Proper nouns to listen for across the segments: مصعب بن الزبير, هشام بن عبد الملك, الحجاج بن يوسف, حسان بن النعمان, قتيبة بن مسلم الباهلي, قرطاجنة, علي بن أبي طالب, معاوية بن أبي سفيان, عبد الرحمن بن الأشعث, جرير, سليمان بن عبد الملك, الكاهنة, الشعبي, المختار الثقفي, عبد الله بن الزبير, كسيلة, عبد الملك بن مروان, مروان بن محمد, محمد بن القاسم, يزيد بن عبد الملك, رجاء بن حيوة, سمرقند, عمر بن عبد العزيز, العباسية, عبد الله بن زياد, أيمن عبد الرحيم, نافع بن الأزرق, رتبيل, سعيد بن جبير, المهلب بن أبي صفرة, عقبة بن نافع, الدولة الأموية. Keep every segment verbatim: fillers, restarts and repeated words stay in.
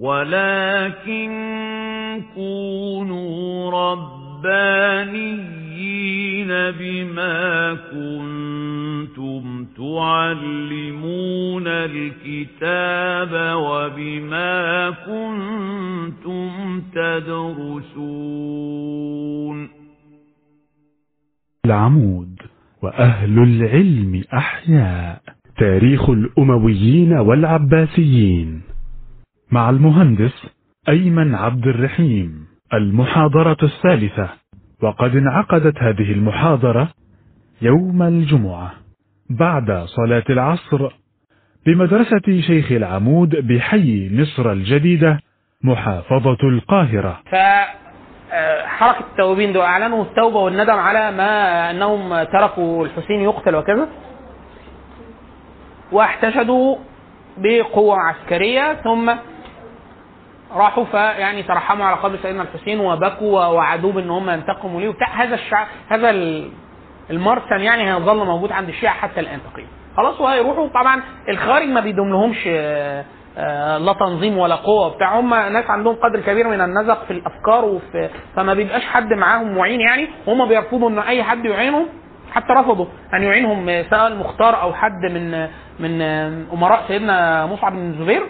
ولكن كونوا ربانيين بما كنتم تعلمون الكتاب وبما كنتم تدرسون. العمود وأهل العلم أحياء. تاريخ الأمويين والعباسيين مع المهندس أيمن عبد الرحيم، المحاضرة الثالثة، وقد انعقدت هذه المحاضرة يوم الجمعة بعد صلاة العصر بمدرسة شيخ العمود بحي مصر الجديدة محافظة القاهرة. فحركة التوابين دول أعلنوا التوبة والندم على ما أنهم تركوا الحسين يقتل وكذا، واحتشدوا بقوة عسكرية، ثم راحوا فيعني ترحموا على قبر سيدنا الحسين وبكوا ووعدوه بأن هم ينتقموا ليه. هذا الشعب هذا المرسم يعني هيظل موجود عند الشيعة حتى الآن تقريبا. خلاص وهيروحوا طبعا الخارج ما بيدوملهمش لا تنظيم ولا قوة بتاع، هم ناس عندهم قدر كبير من النزق في الأفكار وفي، فما بيبقاش حد معاهم معين يعني، هم بيرفضوا أن أي حد يعينهم، حتى رفضوا أن يعينهم سواء المختار أو حد من من أمراء سيدنا مصعب بن الزبير.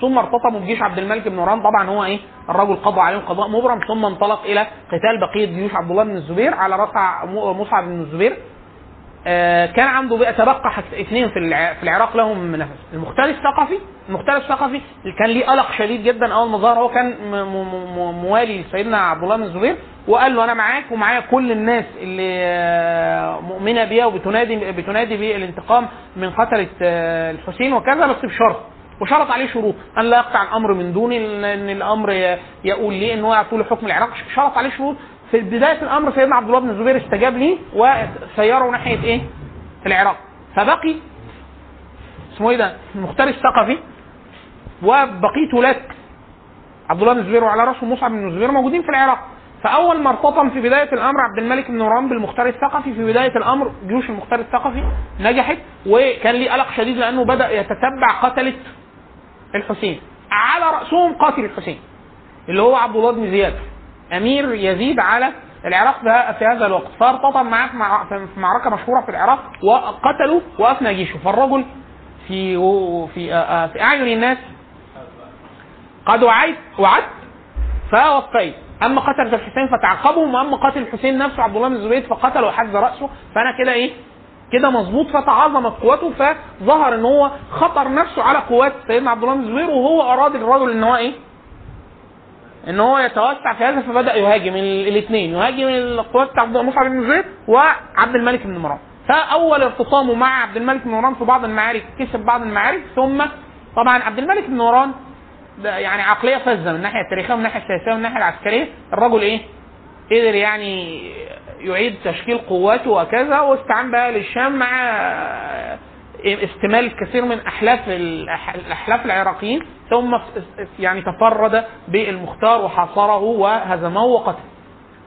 ثم ارتطموا بجيش عبد الملك بن مروان، طبعا هو ايه الرجل قضى عليهم قضاء مبرم، ثم انطلق الى قتال بقيه جيوش عبد الله بن الزبير على رأس مصعب بن الزبير. آه كان عنده بقى تبقى اثنين في في العراق لهم نفس، المختار الثقفي. المختار الثقفي كان ليه قلق شديد جدا اول ما ظهر، هو كان موالي لسيدنا عبد الله بن الزبير، وقال له انا معاك ومعايا كل الناس اللي مؤمنه بيها وبتنادي بتنادي بالانتقام من قتله الحسين وكذا، بس بشرط، وشرط عليه شروط، ان لا يقطع الامر من دوني، ان الامر يقول لي ان هو يعطوله حكم العراق، شرط عليه شروط. في بدايه الامر سيدنا عبد الله بن الزبير استجاب ليه وسيره ناحيه ايه العراق، فبقي اسمه ايه ده المختار الثقفي وبقيت ولاد عبد الله بن الزبير وعلى راسه مصعب بن الزبير موجودين في العراق. فاول ما ارتطم في بدايه الامر عبد الملك بن مروان بالمختار الثقفي في بدايه الامر، جيوش المختار الثقفي نجحت، وكان ليه قلق شديد لانه بدا يتتبع قتله الحسين، على راسهم قاتل الحسين اللي هو عبد الله بن زياد امير يزيد على العراق في هذا الوقت. فارتطم معاه مع في معركه مشهوره في العراق وقتلوا وافنى جيشه. فالرجل في في في اعين الناس قد وعد وعد فوفي، اما قتل الحسين فتعاقبهم، واما قتل الحسين نفسه عبد الله بن الزبير فقتله وحز راسه، فانا كده ايه كده مظبوط. فتعظمت قوته، فظهر ان هو خطر نفسه على قوات سيدنا عبد الله بن الزبير، وهو اراد الرجل ان هو ايه ان هو يتوسع في هذا، فبدا يهاجم الاثنين، يهاجم القوات عبد مصعب بن الزبير وعبد الملك بن مروان. فاول ارتطامه مع عبد الملك بن مروان في بعض المعارك كسب بعض المعارك، ثم طبعا عبد الملك بن مروان يعني عقليه فزه من الناحيه التاريخيه ومن الناحيه السياسيه ومن الناحيه العسكريه، الرجل ايه قدر يعني يعيد تشكيل قواته وكذا، واستعان بقى للشام مع استمال كثير من احلاف الاحلاف العراقيين، ثم يعني تفرد بالمختار وحاصره وهزمه وقتله،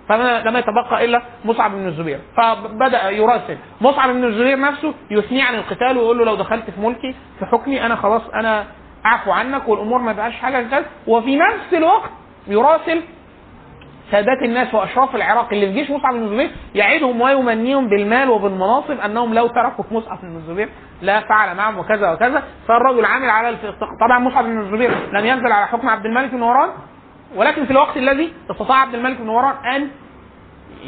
فلم يتبقى الا مصعب بن الزبير. فبدا يراسل مصعب بن الزبير نفسه يثني عن القتال ويقول له لو دخلت في ملكي في حكمي انا خلاص انا عفو عنك والامور ما بقاش حاجه كده، وفي نفس الوقت يراسل سادات الناس واشراف العراق اللي في جيش مصعب بن الزبير يعدهم ويمنيهم بالمال وبالمناصب انهم لو تركوا في مصعب بن الزبير لا فعل معهم وكذا وكذا. فالرجل عامل على الفقه. طبعا مصعب بن الزبير لم ينزل على حكم عبد الملك بن مروان، ولكن في الوقت الذي استطاع عبد الملك بن مروان ان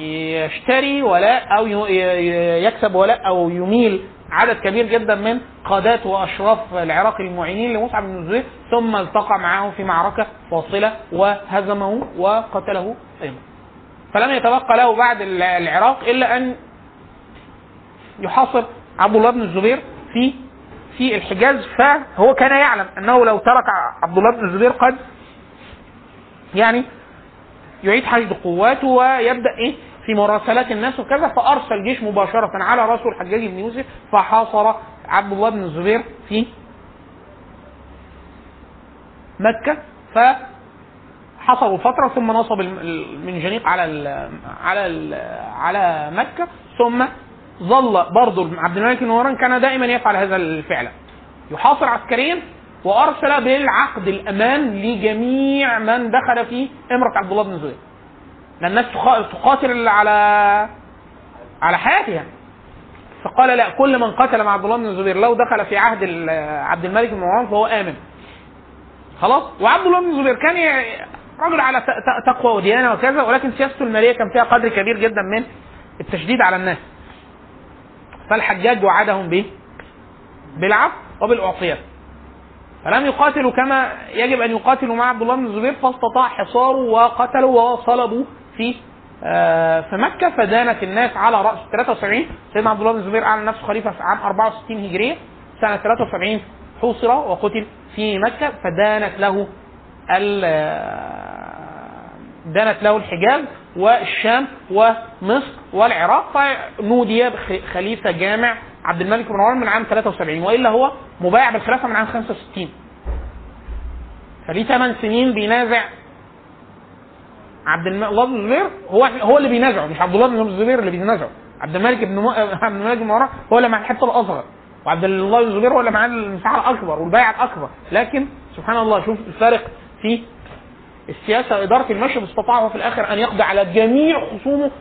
يشتري ولاء او يكسب ولاء او يميل عدد كبير جدا من قادات واشراف العراق المعينين لمصعب بن الزبير، ثم التقى معه في معركه فاصله وهزمه وقتله ايضا. فلم يتبقى له بعد العراق الا ان يحاصر عبد الله بن الزبير في في الحجاز. فهو كان يعلم انه لو ترك عبد الله بن الزبير قد يعني يعيد حشد قواته ويبدا ايه في مراسلات الناس وكذا، فارسل جيش مباشره على راسه الحجاج بن يوسف، فحاصر عبد الله بن الزبير في مكه، فحصروا فتره ثم نصب المنجنيق على ال على ال على مكه. ثم ظل برضه عبد الملك بن مروان كان دائما يفعل هذا الفعل، يحاصر عسكريا وارسل بالعقد الامان لجميع من دخل في امرة عبد الله بن الزبير. الناس تقاتل على على حياتها، فقال لا، كل من قتل مع عبد الله بن الزبير لو دخل في عهد عبد الملك بن مروان فهو آمن خلاص. وعبد الله بن الزبير كان رجل على تقوى وديانة وكذا، ولكن سياسته المالية كان فيها قدر كبير جدا من التشديد على الناس. فالحجاج وعدهم به بالعفو وبالأعطية، فلم يقاتلوا كما يجب أن يقاتلوا مع عبد الله بن الزبير، فاستطاع حصاره وقتلوا وصلبوا في آه في مكة، فدانت الناس على رأس ثلاثة وسبعين. سيدنا عبد الله بن الزبير أعلن نفسه خليفة في عام أربعة وستين هجرية، سنة ثلاثة وسبعين حوصر وقتل في مكة، فدانت له دانت له الحجاز والشام ومصر والعراق، فنودي خليفة جامع عبد الملك بن مروان من عام ثلاثة وسبعين، وإلا هو مبايع بالخلافة من عام خمسة وستين، فليه ثمان سنين بينازع عبد الله بن الزبير. هو هو اللي بينازعه، مش عبد الله بن الزبير اللي بينازعه. عبد الملك بن م... عبد الملك بن مروان هو اللي مع الحته الاصغر، وعبد الله بن الزبير هو اللي مع المساحه الاكبر والبيعه الاكبر. لكن سبحان الله، شوف الفرق في السياسه واداره المشي. استطاع في الاخر ان يقضي على جميع خصومه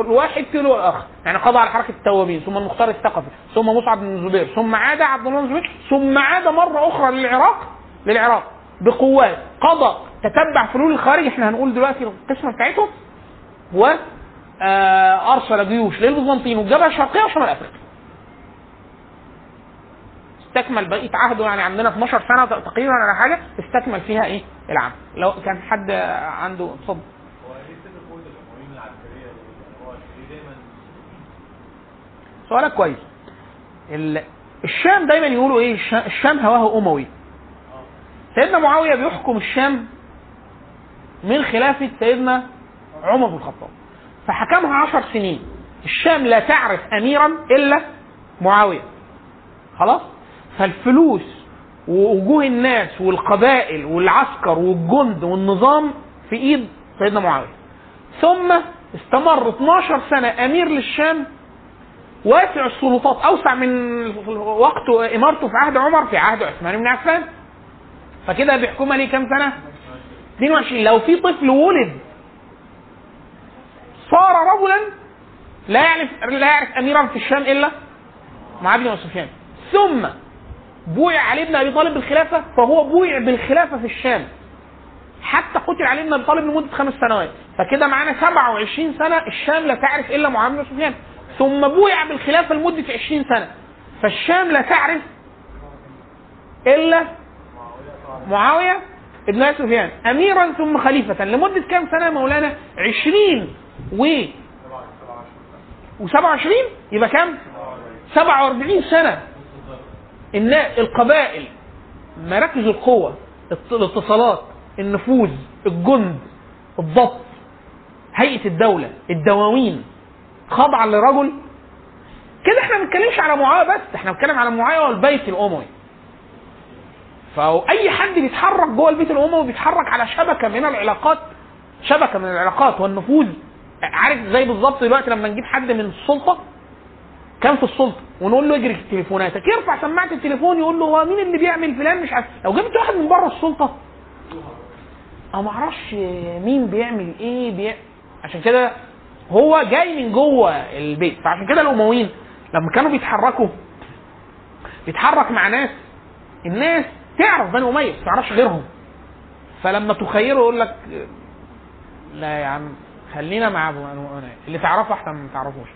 الواحد تلو الاخر، يعني قضى على حركه التوابين، ثم المختار الثقفي، ثم مصعب بن الزبير، ثم عاد عبد الله بن الزبير، ثم عاد مره اخرى للعراق للعراق بقوات، قضى تتبع فلول الخارج، احنا هنقول دلوقتي القسمه بتاعتهم، وارسل جيوش للبيزنطيين والجبهه الشرقيه وشمال افريقيا. استكمل بقيه عهده، يعني عندنا اثناشر سنه تقريبا على حاجه استكمل فيها ايه العام. لو كان حد عنده صدق سؤالك كويس. الشام دايما يقولوا ايه، الشام هواه اموي. سيدنا معاويه بيحكم الشام من خلافة سيدنا عمر بن الخطاب، فحكمها عشر سنين. الشام لا تعرف أميرا إلا معاوية خلاص. فالفلوس ووجوه الناس والقبائل والعسكر والجند والنظام في إيد سيدنا معاوية. ثم استمر اثناشر سنة أمير للشام واسع السلطات، أوسع من وقت إمارته في عهد عمر في عهد عثمان بن عفان. فكده بيحكمها ليه كم سنة؟ اثنين وعشرين. لو في طفل ولد صار رجلا لا يعرف لا يعرف اميرا في الشام الا معاذ بن سفيان، ثم بويع علي بن ابي طالب بالخلافه، فهو بويع بالخلافه في الشام حتى قتل علي بن ابي طالب لمده خمس سنوات. فكده معانا سبعة وعشرين سنه الشام لا تعرف الا معاذ بن سفيان، ثم بويع بالخلافه لمده عشرين سنه، فالشام لا تعرف الا معاويه ابن أبي سفيان أميرا ثم خليفة لمدة كام سنة مولانا؟ عشرين و وسبعة وعشرين يبقى كام؟ سبعة وأربعين سنة. إن القبائل، مراكز القوة، الاتصالات، النفوذ، الجند، الضبط، هيئة الدولة، الدواوين، خضع لرجل كده. احنا ما بنتكلمش على معاوية بس، احنا بنتكلم على معاوية والبيت الأموي. فأي حد بيتحرك جوه البيت الأموي بيتحرك على شبكة من العلاقات، شبكة من العلاقات والنفوذ. عارف زي بالظبط دلوقتي لما نجيب حد من السلطة كان في السلطة ونقول له اجري تليفوناتك، يرفع سماعة التليفون يقول له هو مين اللي بيعمل فلان مش عارف. لو جبت واحد من بره السلطة أو معرفش مين بيعمل ايه بيعمل. عشان كده هو جاي من جوه البيت. فعشان كده الأمويين لما كانوا بيتحركوا بيتحرك مع ناس، الناس تعرف بني أمية ما تعرفش غيرهم، فلما تخيره يقول لك لا يا عم خلينا مع ابو أمية اللي تعرفه احسن ما تعرفوش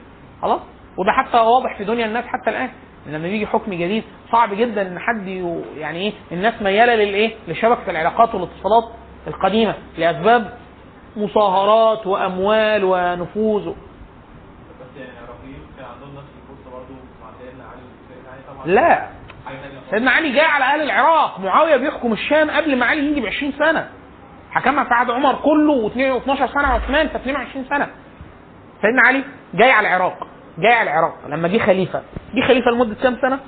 خلاص. وده حتى واضح في دنيا الناس حتى الآن، لما بيجي حكم جديد صعب جدا ان حد يعني ايه، الناس مياله للايه، لشبكة العلاقات والاتصالات القديمة لأسباب مصاهرات وأموال ونفوذ. بس يعني العراقيين كان عندهم نفس الفرصة برضه مع سيدنا علي؟ لا، سيدنا علي جاء على اهل العراق، معاويه بيحكم الشام قبل ما علي يجي ب عشرين سنه، حكمها في عهد عمر كله واثناشر سنه عثمان، ف اثنين وعشرين سنه. سيدنا علي جاي على العراق، جاي على العراق لما جه خليفه، جه خليفه لمده كام سنه؟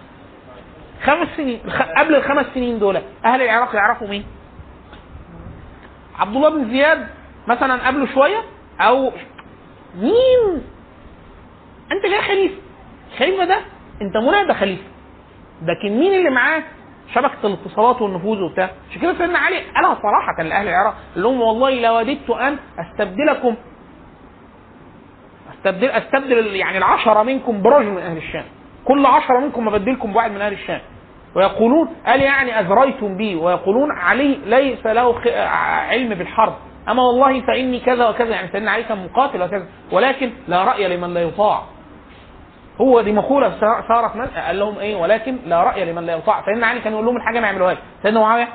خمس سنين. قبل الخمس سنين دول اهل العراق يعرفوا مين؟ عبد الله بن زياد مثلا قبله شويه او مين. انت جاي خليفه، خليفه ده انت منادى خليفه، لكن مين اللي معاه؟ شبكه الاتصالات والنفوذ وبتاع. عشان كده سيدنا علي قالها صراحه لاهل العراق، قال لهم والله لو وددت ان استبدلكم استبدل استبدل يعني العشرة منكم برجل من اهل الشام، كل عشرة منكم ابدلكم بواحد من اهل الشام. ويقولون قال يعني اذريتم بي، ويقولون علي ليس له علم بالحرب، اما والله فاني كذا وكذا، يعني سيدنا علي كان مقاتل وكذا، ولكن لا راي لمن لا يطاع. هو دي مقوله صارت من قال لهم ايه ولكن لا راي لمن لا يطاع. سيدنا علي كان يقول لهم الحاجه ما يعملوهاش. سيدنا معاويه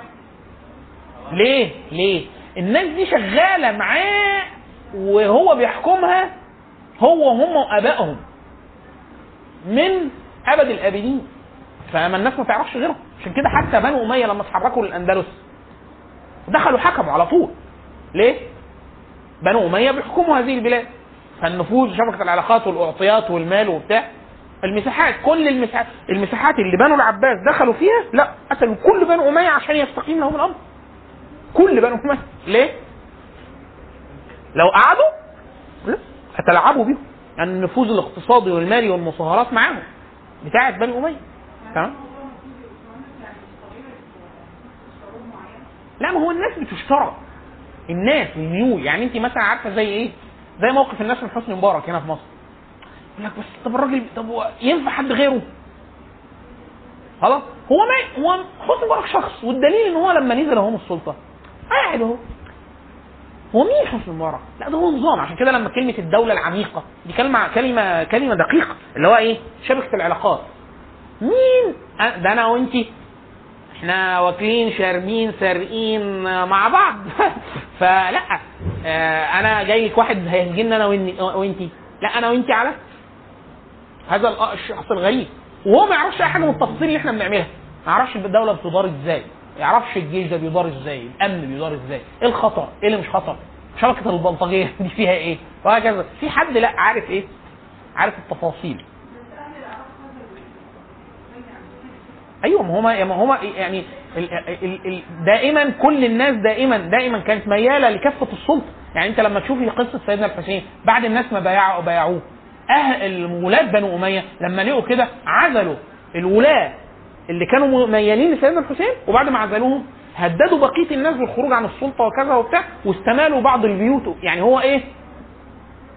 ليه ليه الناس دي شغاله معاه وهو بيحكمها هو وهم وابائهم من ابد الابدين، فما الناس ما تعرفش غيرهم. عشان كده حتى بنو اميه لما اتحركوا للاندلس دخلوا حكموا على طول. ليه؟ بنو اميه بيحكموا هذه البلاد، فالنفوذ شبكه العلاقات والاعطيات والمال وبتاع المساحات، كل المساحات المساحات اللي بنو العباس دخلوا فيها لا قتلوا كل بنو اميه عشان يستقيم لهم الامر، كل بنو اميه. ليه؟ لو قعدوا لا هتلعبوا بيهم، يعني النفوذ الاقتصادي والمالي والمصهرات معاهم بتاعه بنو اميه. تمام؟ لا ما هو الناس بتشترى، الناس ميول، يعني انت مثلا عارفه زي ايه؟ زي موقف الناس من حسني مبارك هنا في مصر. يقول لك بس طب الراجل طب ينفع حد غيره؟ خلاص؟ هو ما هو حسني مبارك شخص، والدليل ان هو لما نزل اهو من السلطه قاعد اهو. هو مين حسني مبارك؟ لا ده هو نظام. عشان كده لما كلمه الدوله العميقه دي كلمه كلمه كلمه دقيقه، اللي هو ايه؟ شبكه العلاقات. مين ده؟ انا وانتي احنا واكلين شاربين سارقين مع بعض فلا اه انا جاي لك واحد هيهجننا انا وانتي، لا انا وانتي على هذا الشخص الغريب، وهو ما يعرفش اي حاجه من التفاصيل اللي احنا بنعملها، ما يعرفش الدوله بتدار ازاي، ما يعرفش الجيش ده بيدار ازاي، الامن بيدار ازاي، ايه الخطر ايه اللي مش خطر، شبكه البلطجيه دي فيها ايه وهكذا. في حد لا عارف ايه، عارف التفاصيل. ايوه هما هما يعني دائما كل الناس دائما دائما كانت مياله لكفه السلطه. يعني انت لما تشوفي قصه سيدنا الحسين بعد الناس ما بايعوا بايعوه اهل ولاد بنو اميه لما لقوا كده عزلوا الولاد اللي كانوا ميالين لسيدنا الحسين، وبعد ما عزلوهم هددوا بقيه الناس بالخروج عن السلطه وكذا وبتاع، واستمالوا بعض البيوت، يعني هو ايه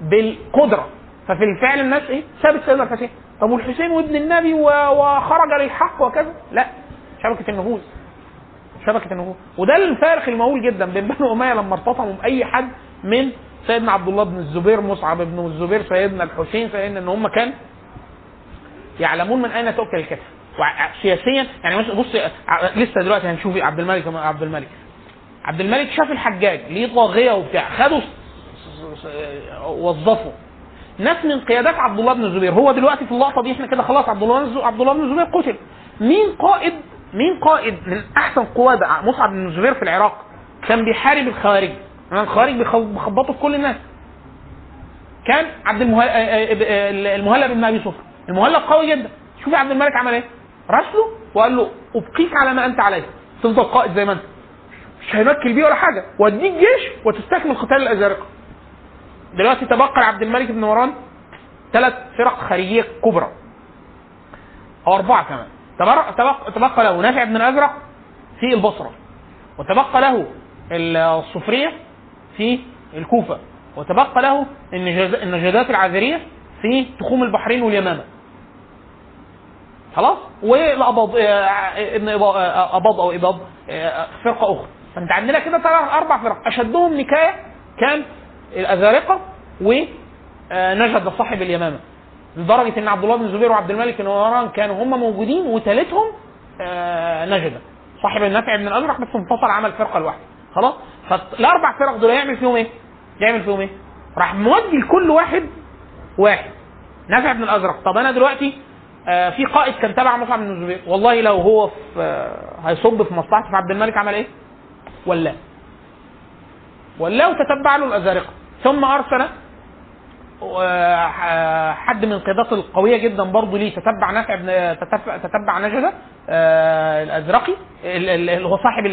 بالقدره. ففي الفعل الناس ايه سابت سيدنا الحسين، طب والحسين وابن النبي وخرج للحق وكذا، لا شبكه النفوذ شبكه النفوذ. وده الفارق المهول جدا بين بنو اميه لما ارتطموا باي حد من سيدنا عبد الله بن الزبير مصعب بن الزبير سيدنا الحسين، فان ان هم كان يعلمون من اين تؤكل الكتف سياسيا. يعني بص لسه دلوقتي هنشوف عبد الملك عبد الملك عبد الملك شاف الحجاج ليه طاغيه وبتاع، خدوا وظفوا ناس من قيادات عبد الله بن الزبير. هو دلوقتي في اللقطه دي احنا كده خلاص عبد الله عبد الله بن الزبير قتل، مين قائد مين قائد من احسن قواد مصعب بن الزبير في العراق؟ كان بيحارب الخوارج، يعني الخوارج بيخبطوا في كل الناس. كان عبد المهلب بن ابي صفر المهلب قوي جدا، شوفي عبد الملك عمل ايه، راسله وقال له ابقيك على ما انت عليه، تفضل قائد زي ما انت، مش هيمكن بيه ولا حاجه، واديك جيش وتستكمل قتال الازارقه. دلوقتي تبقى عبد الملك بن مروان ثلاث فرق خارجيه كبرى او اربعه كمان، تبقى تبقى له نافع بن الازرق في البصره، وتبقى له الصفريه في الكوفه، وتبقى له النجدات العذريه في تخوم البحرين واليمامه. خلاص، والاباض ابن اباض او اباض فرقه اخرى. فانت عندنا كده ثلاث اربع فرق، اشدهم نكايه كان الازارقه ونجد صاحب اليمامه، لدرجه ان عبد الله بن الزبير وعبد الملك بن مروان كانوا هم موجودين وثالثهم نجده صاحب النفع بن الازرق، بس انفصل عمل فرقه لوحده. خلاص، فالاربع فرق دول يعمل فيهم ايه؟ يعمل فيهم ايه؟ راح مودي لكل واحد واحد. نفع بن الازرق، طب انا دلوقتي في قائد كان تبع مصعب بن الزبير، والله لو هو في هيصب في مصلحتي في عبد الملك عمل ايه؟ ولا ولا وتتبع له الازارقه، ثم ارسل حد من قيادات القويه جدا برضه ليه تتبع نافع بن تتبع نجده الازرقي اللي هو صاحب،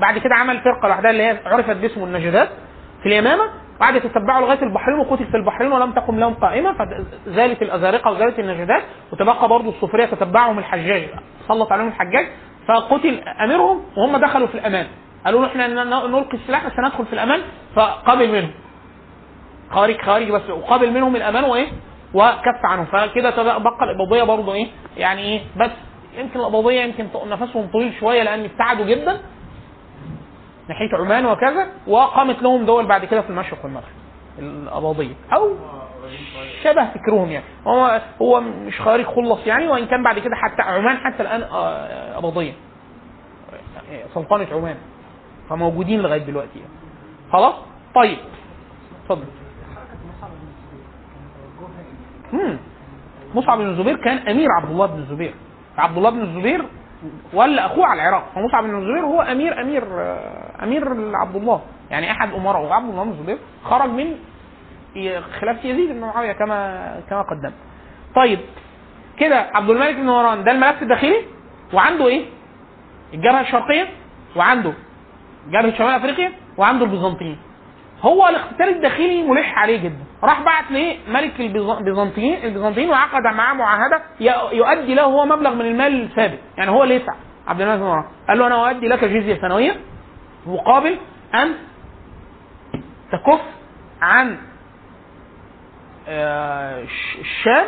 بعد كده عمل فرقه لوحدها اللي هي عرفت باسم النجدات في اليمامه، وقعدت تتبعه لغايه البحرين وقتل في البحرين ولم تقم لهم قائمه، فزالت الازارقه وزالت النجدات، وتبقى برضه الصفريه تتبعهم الحجاج، سلط عليهم الحجاج فقتل اميرهم وهم دخلوا في الامان، قالوا احنا نلقي السلاح بس ندخل في الامان، فقابل منهم خوارج خوارج بس وقابل منهم الامان وايه وكف عنهم، فكده تبقى القبضيه برضه ايه يعني ايه، بس يمكن القبضيه يمكن نفسهم طويل شويه لان ابتعدوا جدا ناحيه عمان وكذا، وقامت لهم دول بعد كده في المشرق والمغرب الاباضيه او شبه فكرهم يعني، هو هو مش خارج خلص يعني، وان كان بعد كده حتى عمان حتى الان اباضيه سلطنه عمان، فموجودين لغايه دلوقتي يعني. خلاص طيب اتفضل. امم مصعب بن الزبير كان امير عبد الله بن الزبير، عبد الله بن الزبير ولا اخوه على العراق، فمصعب بن الزبير هو امير امير امير عبد الله يعني احد امراء، وعبد الله بن الزبير خرج من خلافه يزيد بن معاويه كما كما قدمت. طيب كده عبد الملك بن مروان ده الملف الداخلي، وعنده ايه الجبهه الشرقيه، وعنده جبهه شمال افريقيا، وعنده البيزنطيين. هو الاقتتال الداخلي ملح عليه جدا، راح بعت ليه ملك البيزنطيين البيزنطيين وعقد معاه معاهده يؤدي له هو مبلغ من المال الثابت، يعني هو ليه سعى عبد الملك بن مروان قال له انا اؤدي لك جزيه سنويه مقابل ان تكف عن الشام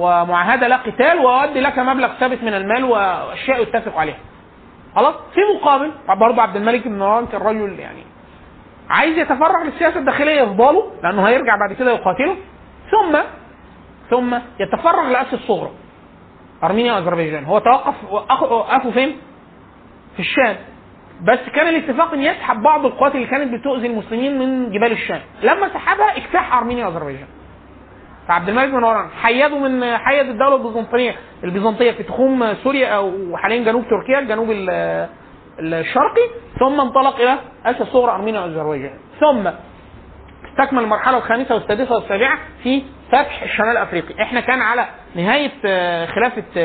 ومعاهده لا قتال، واؤدي لك مبلغ ثابت من المال واشياء يتفق عليها. خلاص في مقابل برضه عبد الملك بن مروان كان رجل يعني عايز يتفرغ للسياسه الداخليه يفضله لانه هيرجع بعد كده يقاتله، ثم ثم يتفرغ لاسيا الصغرى ارمينيا واذربيجان. هو توقف وقفوا فين؟ في الشام، بس كان الاتفاق ان يسحب بعض القوات اللي كانت بتؤذي المسلمين من جبال الشام، لما سحبها اجتاح ارمينيا واذربيجان. فعبد الملك بن مروان حيدوا من حيد الدوله البيزنطيه البيزنطيه في تخوم سوريا وحاليا جنوب تركيا الجنوب الشرقي، ثم انطلق الى اسيا الصغرى ارمينيا واذربيجان، ثم استكمل المرحله الخامسه والسادسه والسابعه في فتح الشمال الافريقي. احنا كان على نهايه خلافه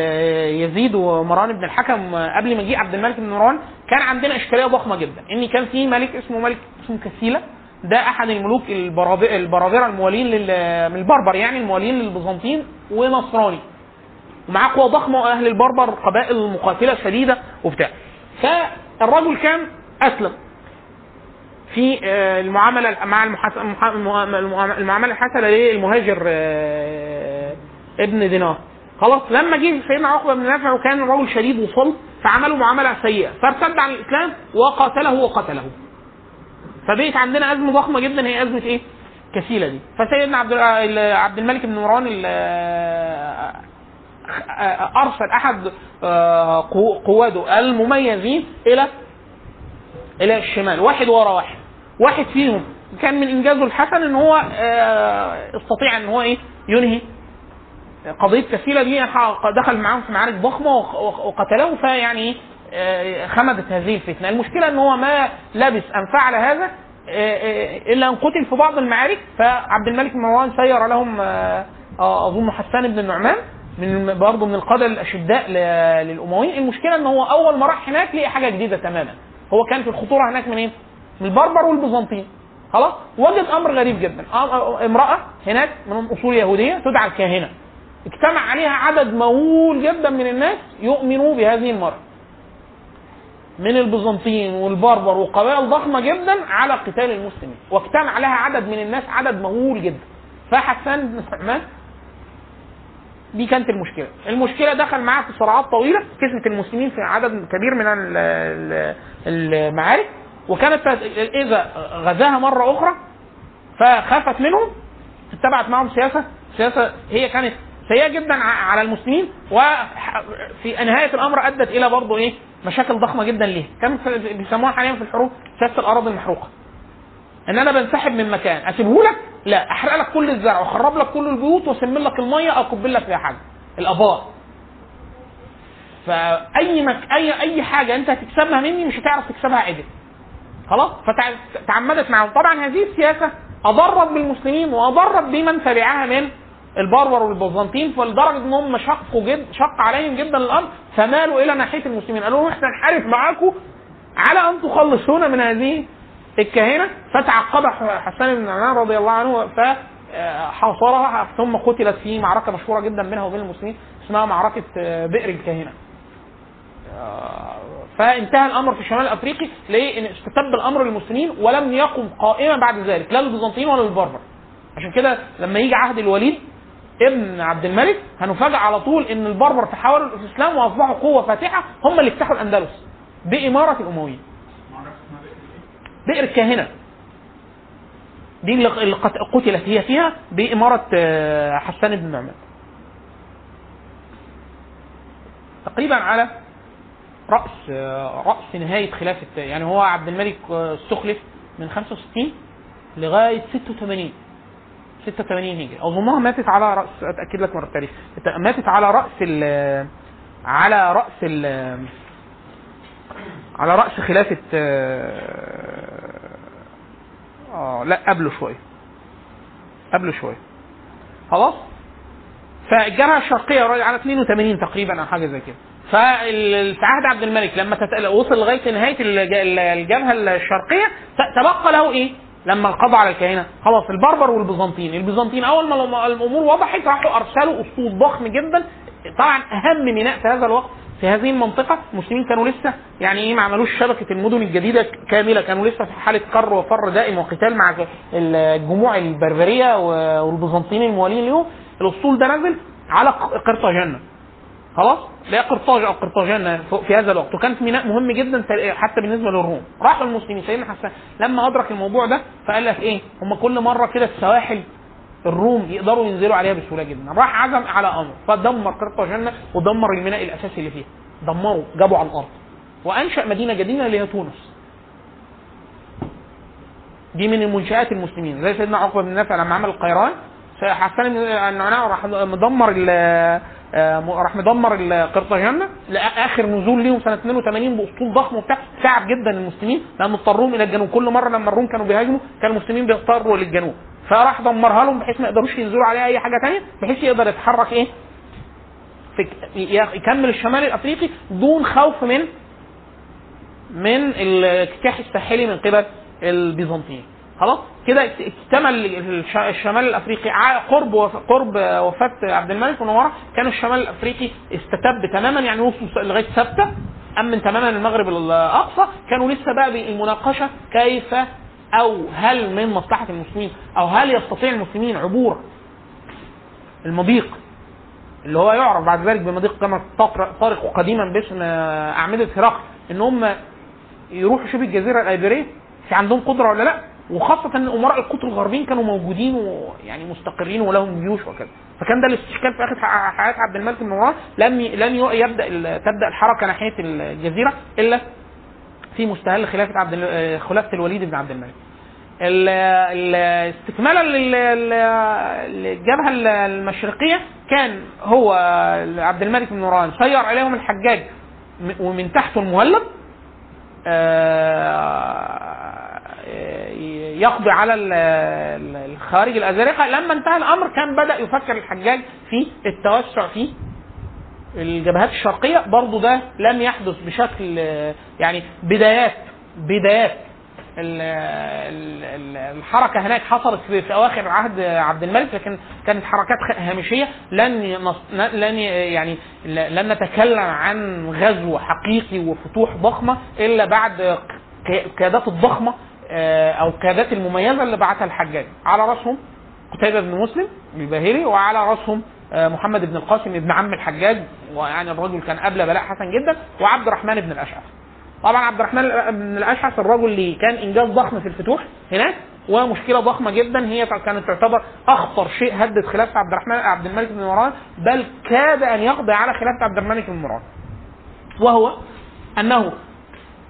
يزيد ومروان بن الحكم قبل ما يجي عبد الملك بن مروان كان عندنا اشكاليه ضخمه جدا، ان كان في ملك اسمه ملك اسمه كسيله، ده احد الملوك البرابره الموالين من البربر يعني الموالين للبيزنطيين ونصراني، ومعاه قوه ضخمه واهل البربر قبائل مقاتله شديده وبتاع. فالرجل كان اسلم في المعامله مع المعامله الحسنه للمهاجر ابن دينار. خلاص لما جه سيدنا عقبه بن نافع وكان الرجل شديد وصلب فعملوا معامله سيئه فارتد عن الاسلام وقاتله وقتله، فبقت عندنا أزمة ضخمة جدا هي أزمة إيه؟ كسيلة دي. فسيدنا عبد الملك بن مروان أرسل أحد قواده المميزين إلى إلى الشمال، واحد ورا واحد، واحد فيهم كان من إنجازه الحسن إن هو استطيع إن هو إيه؟ ينهي قضية كسيلة دي، دخل معاهم في معارك ضخمة وقتله، فيعني خمدت هذه الفتنة. المشكلة ان هو ما لبس ان فعل هذا الا ان قتل في بعض المعارك، فعبد الملك بن مروان سير لهم اظن حسان بن النعمان من برضه من القادة الاشداء للامويين. المشكلة ان هو اول ما راح هناك لقى حاجة جديدة تماما، هو كان في الخطورة هناك من ايه؟ من البربر والبيزنطيين. خلاص وجد امر غريب جدا، امرأة هناك من اصول يهودية تدعى الكاهنة، اجتمع عليها عدد مهول جدا من الناس يؤمنوا بهذه المرأة من البيزنطيين والبربر وقبائل ضخمه جدا على قتال المسلمين، واجتمع عليها عدد من الناس عدد مهول جدا. فحسان بن النعمان دي كانت المشكله، المشكله دخل معاه في صراعات طويله كسبت المسلمين في عدد كبير من المعارك، وكانت اذا غزاها مره اخرى فخافت منهم اتبعت معهم سياسه سياسه هي كانت سيئه جدا على المسلمين، وفي نهايه الامر ادت الى برضه ايه مشاكل ضخمه جدا ليه كانوا بيسموها حاليا في الحروب سياسه الاراضي المحروقه، ان انا بنسحب من مكان اسيبه لك، لا احرق لك كل الزرع واخرب لك كل البيوت واسمم لك الميه او اكب لك فيها حاجه الابار، فاي مك... اي اي حاجه انت هتكسبها مني مش هتعرف تكسبها عدل. خلاص فتعمدت معهم. طبعا هذه السياسه اضرت بالمسلمين واضرت بمن تبعها من البربر والبيزنطيين، فلدرجه ان هم شقوا جد شق عليهم جدا الامر، فمالوا الى ناحيه المسلمين قالوا احنا هنحارب معاكم على ان تخلصونا من هذه الكاهنة فتعقب حسان بن النعمان رضي الله عنه فحاصرها ثم قتلت في معركة مشهورة جدا بينها وبين المسلمين اسمها معركة بئر الكاهنة. فانتهى الأمر في الشمال الأفريقي لأن استتب الأمر للمسلمين ولم يقم قائمة بعد ذلك لا للبيزنطيين ولا للبربر. عشان كده لما يجي عهد الوليد ابن عبد الملك هنفاجئ على طول ان البربر تحولوا الى الاسلام واصبحوا قوه فاتحه هم اللي افتتحوا الاندلس باماره الامويين. بئر الكاهنه دي اللي قتلت هي فيها باماره حسان بن معمر تقريبا على راس راس نهايه خلافه. يعني هو عبد الملك استخلف من خمسة وستين لغايه ستة وثمانين ستة وثمانين هجري. أظنها ماتت على رأس أتأكد لك مرة التاريخ. ماتت على رأس ال على رأس ال على رأس خلافة آه لا قبله شوية قبله شوية خلاص. فالجبهة الشرقية على اثنين وثمانين تقريبا أو حاجة زي كده. فالعهد عبد الملك لما وصل لغاية نهاية الجبهة الشرقية تبقى له إيه؟ لما القضى على الكاهنة خلاص البربر والبيزنطيين. البيزنطيين أول ما الأمور وضحت راحوا أرسلوا أسطول ضخم جدا. طبعا أهم ميناء في هذا الوقت في هذه المنطقة المسلمين كانوا لسه يعني إيه ما عملوش شبكة المدن الجديدة كاملة، كانوا لسه في حالة كر وفر دائم وقتال مع الجموع البربرية والبيزنطيين الموالين لهم. الأسطول ده نزل على قرطاجنة خلاص لا قرطاج أو قرطاجنة في هذا الوقت، وكانت ميناء مهم جدا حتى بالنسبة للروم. راحوا المسلمين سيدنا حسان لما أدرك الموضوع ده فقال لك إيه هم كل مرة كده السواحل الروم يقدروا ينزلوا عليها بسهولة جدا. راح عزم على أمر فدمر قرطاجنة ودمر الميناء الأساسي اللي فيها دمروا جابوا على الأرض وأنشأ مدينة جديدة اللي هي تونس. دي من المنشآت المسلمين زي سيدنا عقبة بن نافع لما عمل القيران حسان بن النعمان راح مدمر راح مدمر القرطاجنة لآخر نزول ليهم سنة اثنين وثمانين بأسطول ضخم وبتاع. تعب جدا المسلمين لما اضطروهم إلى الجنوب. كل مرة لما الروم كانوا بيهاجموا كان المسلمين بيضطروا للجنوب فراح دمرها لهم بحيث ما يقدروش ينزلوا عليها أي حاجة تانية بحيث يقدر يتحرك إيه يكمل الشمال الأفريقي دون خوف من من الاجتياح الساحلي من قبل البيزنطيين. خلاص كده اكتمل الشمال الافريقي على قرب قرب وفاه عبد الملك ونورا كان الشمال الافريقي استتب تماما يعني وصلوا لغايه ثابته امن تماما المغرب الاقصى. كانوا لسه بقى بالمناقشه كيف او هل من مصلحه المسلمين او هل يستطيع المسلمين عبور المضيق اللي هو يعرف بعد ذلك بمضيق كما طرق قديما باسم اعمده هرقل ان هم يروحوا شبه الجزيره الايبيريه في عندهم قدره ولا لا، وخاصة أن أمراء القطر الغربيين كانوا موجودين ويعني مستقرين ولهم جيوش وكذا. فكان ده الاستشكال في آخر حياة عبد الملك بن مروان. لم لم يبدأ تبدأ الحركة ناحية الجزيرة إلا في مستهل خلافة عبد خلافة الوليد بن عبد الملك. الاستكمال للجبهة المشرقية كان هو عبد الملك بن مروان سير عليهم الحجاج ومن تحته المهلب يقضي على الخارج الأزرقة. لما انتهى الأمر كان بدأ يفكر الحجاج في التوسع في الجبهات الشرقية. برضو ده لم يحدث بشكل يعني بدايات بدايات الحركة هناك حصلت في أواخر عهد عبد الملك لكن كانت حركات هامشية. لن لن يعني لن نتكلم عن غزو حقيقي وفتوح ضخمة إلا بعد قيادات الضخمة أو القيادات المميزة اللي بعتها الحجاج على رأسهم قتيبة بن مسلم الباهلي وعلى رأسهم محمد بن القاسم ابن عم الحجاج ويعني الرجل كان قبل بلاء حسن جدا وعبد الرحمن بن الأشعث. طبعا عبد الرحمن بن الأشعث الرجل اللي كان إنجاز ضخم في الفتوح هناك ومشكلة ضخمة جدا هي كانت تعتبر أخطر شيء هدد خلافة عبد الرحمن عبد الملك بن مروان بل كاد أن يقضي على خلافة عبد الملك بن مروان، وهو أنه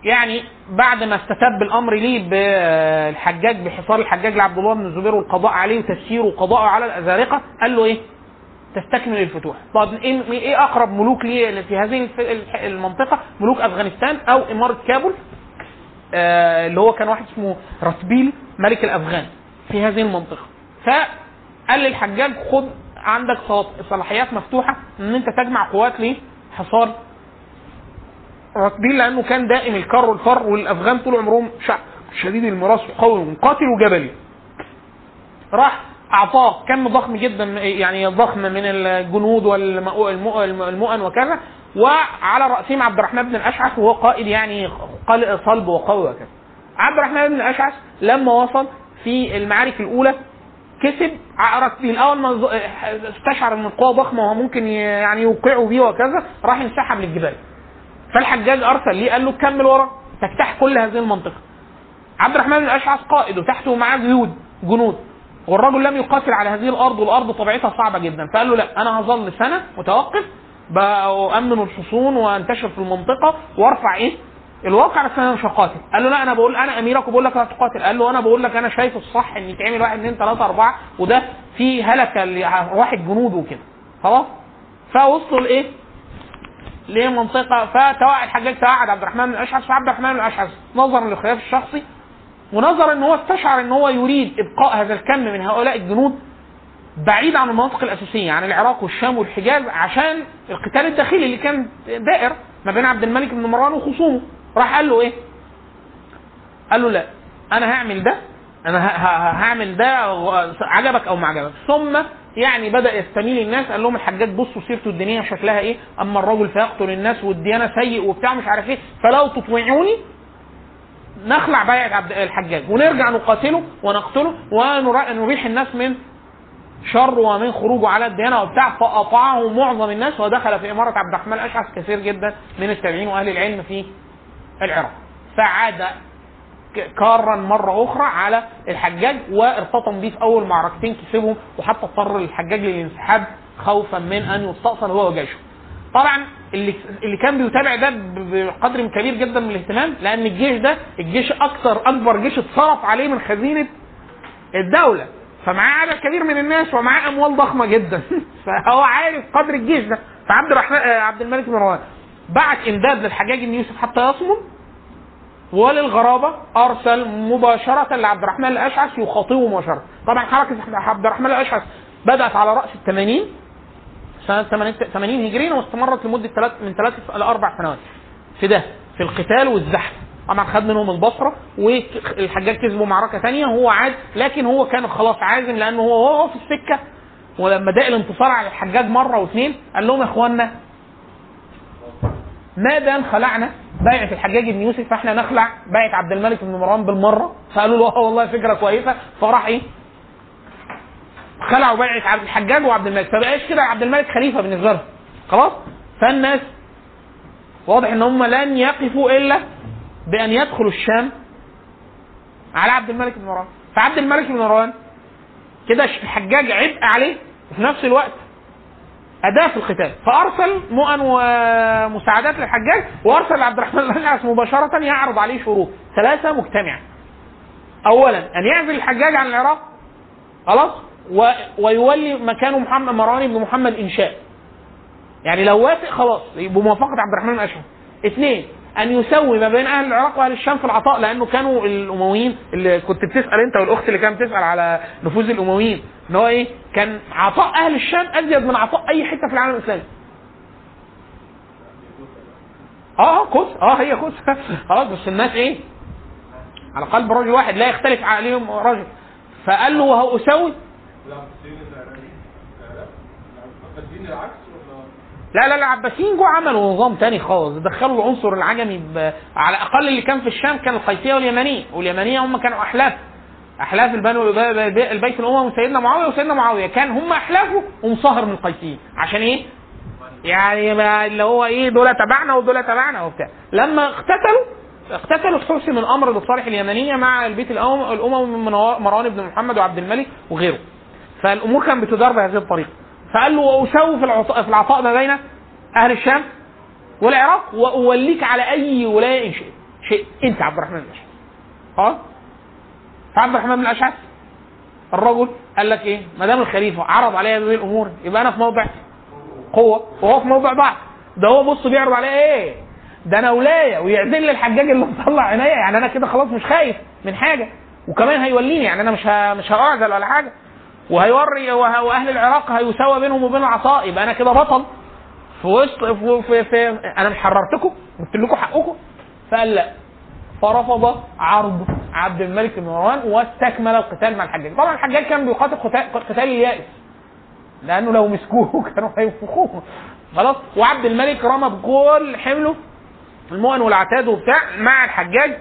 يعني بعد ما استتب الامر ليه بالحجاج بحصار الحجاج لعبد الله بن الزبير والقضاء عليه وتسييره وقضاءه على الازارقه قال له ايه تستكمل الفتوح. طب ايه اقرب ملوك ليه في هذه المنطقه؟ ملوك افغانستان او اماره كابول آه اللي هو كان واحد اسمه رتبيل ملك الافغان في هذه المنطقه. فقال للحجاج خد عندك صلاحيات مفتوحه ان انت تجمع قوات ليه حصار رتبيل لأنه كان دائم الكر والفر والأفغان طول عمرهم شديد المراس وقوي قاتل وجبلي. راح اعطاه كم ضخم جدا يعني ضخم من الجنود والمؤن وكذا، وعلى راسهم عبد الرحمن بن الأشعث وهو قائد يعني صلب وقوي وكذا. عبد الرحمن بن الأشعث لما وصل في المعارك الاولى كسب عركته الاول، ما استشعر ان القوه ضخمه وهو ممكن يعني يوقعوا بيه وكذا، راح انسحب للجبال. فالحجاج ارسل ليه قال له كمل ورا تفتح كل هذه المنطقه. عبد الرحمن بن الأشعث قائد وتحته معاه جيود جنود، والرجل لم يقاتل على هذه الارض، والارض طبيعتها صعبه جدا. فقال له لا، انا هظل سنه متوقف بامن الحصون وانتشر في المنطقه وارفع ايه الواقع، بس انا مش هقاتل. قال له لا، انا بقول انا اميرك وبقول لك هتقاتل. قال له انا بقول لك انا شايف الصح ان يتعمل واحد اتنين تلاته اربعه، وده في هلكه لواحد جنود وكده خلاص. فوصلوا لايه ليه منطقه. فتوعد الحجاج توعد عبد الرحمن بن الأشعث، وعبد الرحمن بن الأشعث نظرا للخلاف الشخصي ونظرا ان هو استشعر ان هو يريد ابقاء هذا الكم من هؤلاء الجنود بعيد عن المناطق الاساسيه، عن العراق والشام والحجاز، عشان القتال الداخلي اللي كان دائر ما بين عبد الملك بن مروان وخصومه. راح قال له ايه؟ قال له لا، انا هعمل ده، انا هعمل ده عجبك او ما عجبك. ثم يعني بدا يستميل الناس، قال لهم الحجاج بصوا سيرته الدينيه شكلها ايه، اما الرجل فيقتل الناس والديانه سيء وبتاع مش عارف ايه، فلو تطوعوني نخلع بايعة عبد الحجاج ونرجع نقاتله ونقتله ونريح الناس من شر ومن خروجه على الديانه وبتاع. فاطاعه معظم الناس، ودخل في اماره عبد الرحمن الأشعث كثير جدا من التابعين واهل العلم في العراق. فعاد كارا مره اخرى على الحجاج وارتطم بيه في اول معركتين كسبهم، وحتى اضطر الحجاج للانسحاب خوفا من ان يستأصل هو وجيشه. طبعا اللي كان بيتابع ده بقدر كبير جدا من الاهتمام، لان الجيش ده الجيش اكثر اكبر جيش اتصرف عليه من خزينه الدوله، فمعاه عدد كبير من الناس ومعاه اموال ضخمه جدا فهو عارف قدر الجيش ده. فعبد الرحمن عبد الملك بن مروان بعت امداد للحجاج بن يوسف حتى يصمم، وللغرابه ارسل مباشره لعبد الرحمن الأشعث يخاطبه مباشره. طبعا حركه عبد الرحمن الأشعث بدات على راس الثمانين سنه ثمانين هجريا، واستمرت لمده من ثلاث الى اربع سنوات في ده في القتال والزحف. طبعا خد منهم البصره والحجاج كسبوا معركه ثانيه وهو عاد، لكن هو كان خلاص عازم لانه هو هو في السكه. ولما ده الانتصار على الحجاج مره واثنين قال لهم يا اخوانا ما دام خلعنا بايعة الحجاج بن يوسف فاحنا نخلع بايعة عبد الملك بن مروان بالمره. فقالوا له والله فكره كويسه، فراح ايه خلعوا بايعة عبد الحجاج وعبد الملك، فبقاش كده عبد الملك خليفه بالنسبه لهم خلاص. فالناس واضح ان هم لن يقفوا الا بان يدخلوا الشام على عبد الملك بن مروان. فعبد الملك بن مروان كده الحجاج عبء عليه وفي نفس الوقت أداة في القتال، فأرسل مؤن ومساعدات للحجاج، وأرسل عبد الرحمن الأشعث مباشرة يعرض عليه شروط ثلاثة مجتمعة. أولا أن يعزل الحجاج عن العراق خلاص و... ويولي مكانه محمد مروان بن محمد إنشاء، يعني لو وافق خلاص بموافقة عبد الرحمن الأشعث. اثنين أن يسوي ما بين أهل العراق وأهل الشام في العطاء، لأنه كانوا الأمويين اللي كنت بتسأل أنت والأخت اللي كانت بتسأل على نفوذ الأمويين إن هو إيه، كان عطاء أهل الشام أزيد من عطاء أي حتة في العالم الإسلامي. آه كوس آه هي كوس خلاص، بس الناس إيه على قلب رجل واحد لا يختلف عليهم رجل. فقال له وهو أسوي لا لا العباسيين جوا عملوا نظام تاني خالص، دخلوا العنصر العجمي على الاقل اللي كان في الشام كان القيسيه واليمنيه، واليمنيه هم كانوا احلاف احلاف البنو البيت الاموي وسيدنا معاويه، وسيدنا معاويه كان هم احلافه ومصهر من القيسيين عشان ايه يعني اللي هو ايه دول تبعنا ودول تبعنا وبتاع. لما اختتلوا اختتلوا الحوثي من امر لصالح اليمنيه مع البيت الاموي من مروان بن محمد وعبد الملك وغيره، فالامور كانت بتدار بهذه الطريقه. فقال له وأسوي في العطاء في العطاء ما بين أهل الشام والعراق، وأوليك على أي ولاية إن شئت شيء أنت عبد الرحمن بن الأشعث. خلاص؟ فعبد الرحمن بن الأشعث الرجل قال لك إيه؟ ما دام الخليفة عرض عليا هذه الأمور يبقى أنا في موضع قوة وهو في موضع ضعف. ده هو بص بيعرض عليا إيه؟ ده أنا ولاية ويعزل لي الحجاج اللي مطلع عينيا، يعني أنا كده خلاص مش خايف من حاجة، وكمان هيوليني يعني أنا مش مش هأعزل ولا حاجة، وهيوري واهل العراق هيساوى بينهم وبين العطاء، يبقى انا كده بطل في وسط في, في, في انا محررتكم قلت لكم حقكم. فقال لا، فرفض عرض عبد الملك بن مروان واستكمل القتال مع الحجاج. طبعا الحجاج كان بيقاتل قتال اليائس لانه لو مسكوه كانوا هينفخوه خلاص. وعبد الملك رمى بكل حمله المؤن والعتاد وبتاع مع الحجاج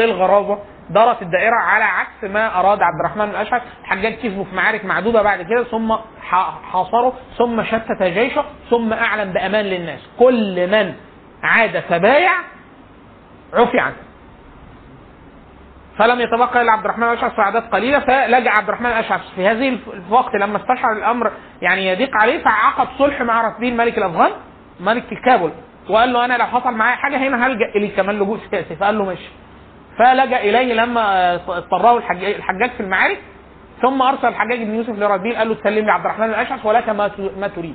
للغرابه، دارت الدائره على عكس ما اراد عبد الرحمن بن الاشعث. الحجاج كسبه في معارك معدوده بعد كده، ثم حاصره، ثم شتت جيشه، ثم اعلن بامان للناس كل من عاد تبايع عفي عنه. فلم يتبقى لعبد الرحمن الاشعث سعادات قليله، فلجأ عبد الرحمن الاشعث في هذه الوقت لما استشعر الامر يعني يضيق عليه، فعقد صلح مع رتبيل ملك الافغان ملك الكابل، وقال له انا لو حصل معايا حاجه هنا هلجأ اليك كمان لجوء سياسي، فقال له ماشي، فلجأ اليه لما اضطروا الحجاج في المعارك. ثم ارسل الحجاج بن يوسف لرتبيل قال له تسلم لعبد الرحمن الاشعث ولك ما تريد.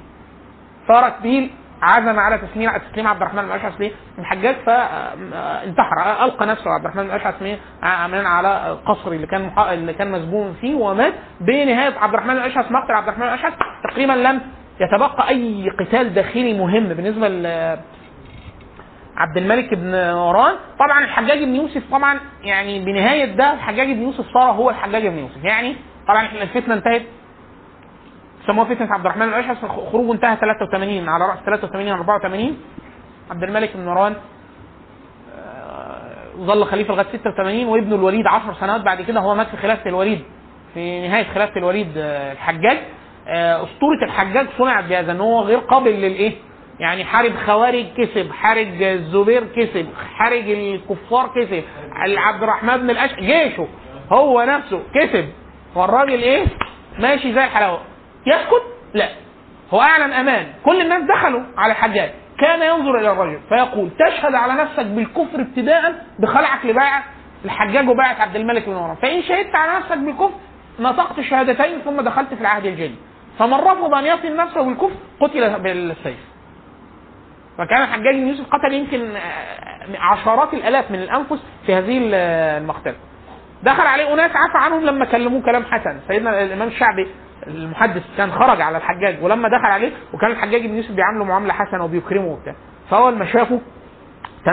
فرتبيل عزم على تسليم تسليم عبد الرحمن بن الاشعث ليه الحجاج، فانتحر، القى نفسه عبد الرحمن بن الاشعث من على القصر اللي كان اللي كان مسجون فيه ومات. بنهايه عبد الرحمن بن الاشعث مقتل عبد الرحمن بن الاشعث تقريبا لم يتبقى اي قتال داخلي مهم بالنسبه ل عبد الملك بن مروان. طبعا الحجاج بن يوسف طبعا يعني بنهايه ده الحجاج بن يوسف صار هو الحجاج بن يوسف، يعني طبعا الفتنه انتهت، سموها فتنة عبد الرحمن بن الأشعث. خروجه انتهى ثلاثة وثمانين على رأس ثلاثة وثمانين أربعة وثمانين. عبد الملك بن مروان ظل خليفة لغاية ستة وثمانين، وابنه الوليد عشر سنوات بعد كده هو مات في خلافة الوليد، في نهاية خلافة الوليد. الحجاج أسطورة الحجاج صنع بهذا إن هو غير قابل للإيه؟ يعني حارب خوارج كسب، حارب الزبير كسب، حارب الكفار كسب، عبد الرحمن بن الأشعث جيشه هو نفسه كسب، والراجل إيه؟ ماشي زي الحلاوة. يسكت؟ لا، هو أعلن أمان. كل الناس دخلوا على الحجاج، كان ينظر إلى الرجل فيقول تشهد على نفسك بالكفر ابتداء بخلعك لباعة الحجاج وباعة عبد الملك بن مروان، فإن شهدت على نفسك بالكفر نطقت الشهادتين ثم دخلت في العهد الجديد، فمن رفض أن يصل نفسه بالكفر قتل بالسيف. فكان الحجاج بن يوسف قتل يمكن عشرات الآلاف من الأنفس في هذه المقتل. دخل عليه أناس عفى عنهم لما كلموه كلام حسن. سيدنا الإمام الشعبي المحدث كان خرج على الحجاج، ولما دخل عليه وكان الحجاج بن يوسف بيعامله معامله حسنه وبيكرمه وبتاع، فاول ما شافه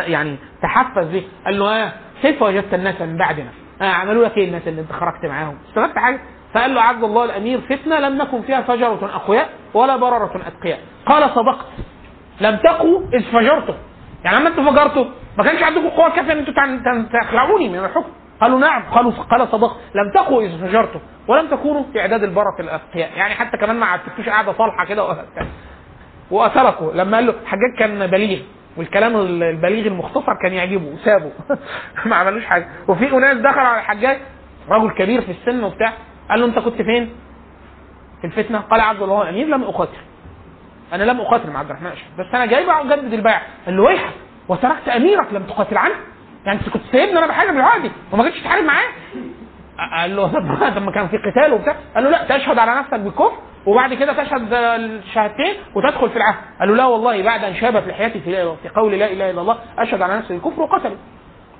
يعني تحفز بيه، قال له اه كيف وجدت الناس من بعدنا؟ اه عملوا لك ايه الناس اللي انت خرجت معاهم؟ استفدت حاجه؟ فقال له عبد الله الامير فتنه لم نكن فيها فجره اقوياء ولا برره اتقياء. قال صدقت، لم تقوا اذ فجرتم، يعني لما انتوا فجرتوا ما كانش عندكم قوه كافيه ان انتوا تخلعوني من الحكم. قالوا نعم، قالوا قال صدق، لم تقوا إذ فجرتم ولم تكونوا في إعداد البرة الأتقياء، يعني حتى كمان ما عدتوش قاعدة صالحة كده. وأتركوا لما قال له الحجاج كان بليغ والكلام البليغ المختصر كان يعجبه وسابه ما عملوش حاجة. وفي أناس دخلوا على الحجاج، رجل كبير في السن وبتاع، قال له أنت كنت فين في الفتنة؟ قال عبد الله الأمير لم أقاتل، أنا لم أقاتل مع عبد الرحمن الأشعث، بس أنا جايبه أجدد البيعة. قال له ويحك وتركت أميرك لم تقاتل عنه؟ يعني كنت سايبني انا بحاجه بالعادي وما جيتش تحارب معاه؟ قال له طب لما كان في قتال وبتاع. قال له لا، تشهد على نفسك بالكفر وبعد كده تشهد الشهادتين وتدخل في العهد. قال له لا والله، بعد ان شابت لحياتي في في قول لا اله الا الله اشهد على نفسي بالكفر، وقتله.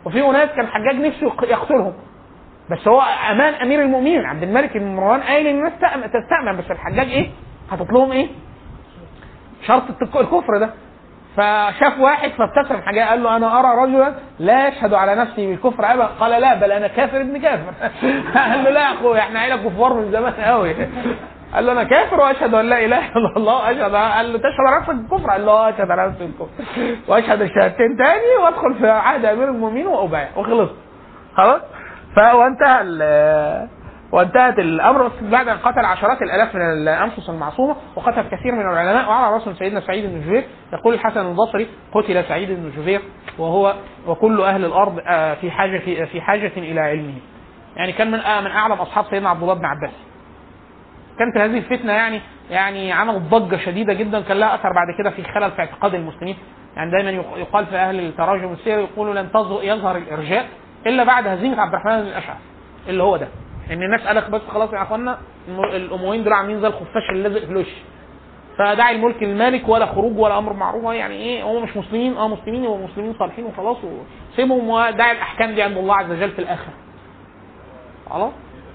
وفي اناس كان الحجاج نفسه يقتلهم، بس هو امان امير المؤمنين عبد الملك بن مروان قال الناس تستأمن، بس الحجاج ايه حاطط لهم ايه شرط الكفر ده. فشاف واحد فابتسم الحجاج، قال له انا ارى رجلا لا يشهد على نفسه بالكفر ابدا. قال لا بل انا كافر ابن كافر قال له لا يا اخويا احنا عيله كفار من زمان قوي. قال له انا كافر واشهد ان لا اله الا الله اشهد. قال له تشهد على نفسك بالكفر؟ قال له اشهد على نفسي بالكفر واشهد الشهادتين تاني وادخل في عهد امير المؤمنين وابايع، وخلص خلاص. فانتهى وانتهت الامر، بس بعد ان قتل عشرات الالاف من الانفس المعصومه وقتل كثير من العلماء، وعلى راسهم سيدنا سعيد بن جبير. يقول الحسن البصري قتل سعيد بن جبير وهو وكل اهل الارض في حاجه في, في حاجه الى علمه، يعني كان من من اعلم اصحاب سيدنا عبد الله بن عباس. كانت هذه الفتنه يعني يعني عملت ضجه شديده جدا، كان لها اثر بعد كده في خلل في اعتقاد المسلمين. يعني دايما يقال في اهل التراجم السير يقولوا لن يظهر الارجاء الا بعد هزيمه عبد الرحمن بن الاشعث، اللي هو ده ان الناس قالك بس خلاص يا اخوانا الامويين دول عاملين زي الخفاش اللي لازق في الوش، فداعي الملك المالك ولا خروج ولا امر معروف، يعني ايه هم مش مسلمين، اه مسلمين ومسلمين صالحين وخلاص وسيبهم، وداعي الاحكام دي عند الله عز وجل في الاخره. خلاص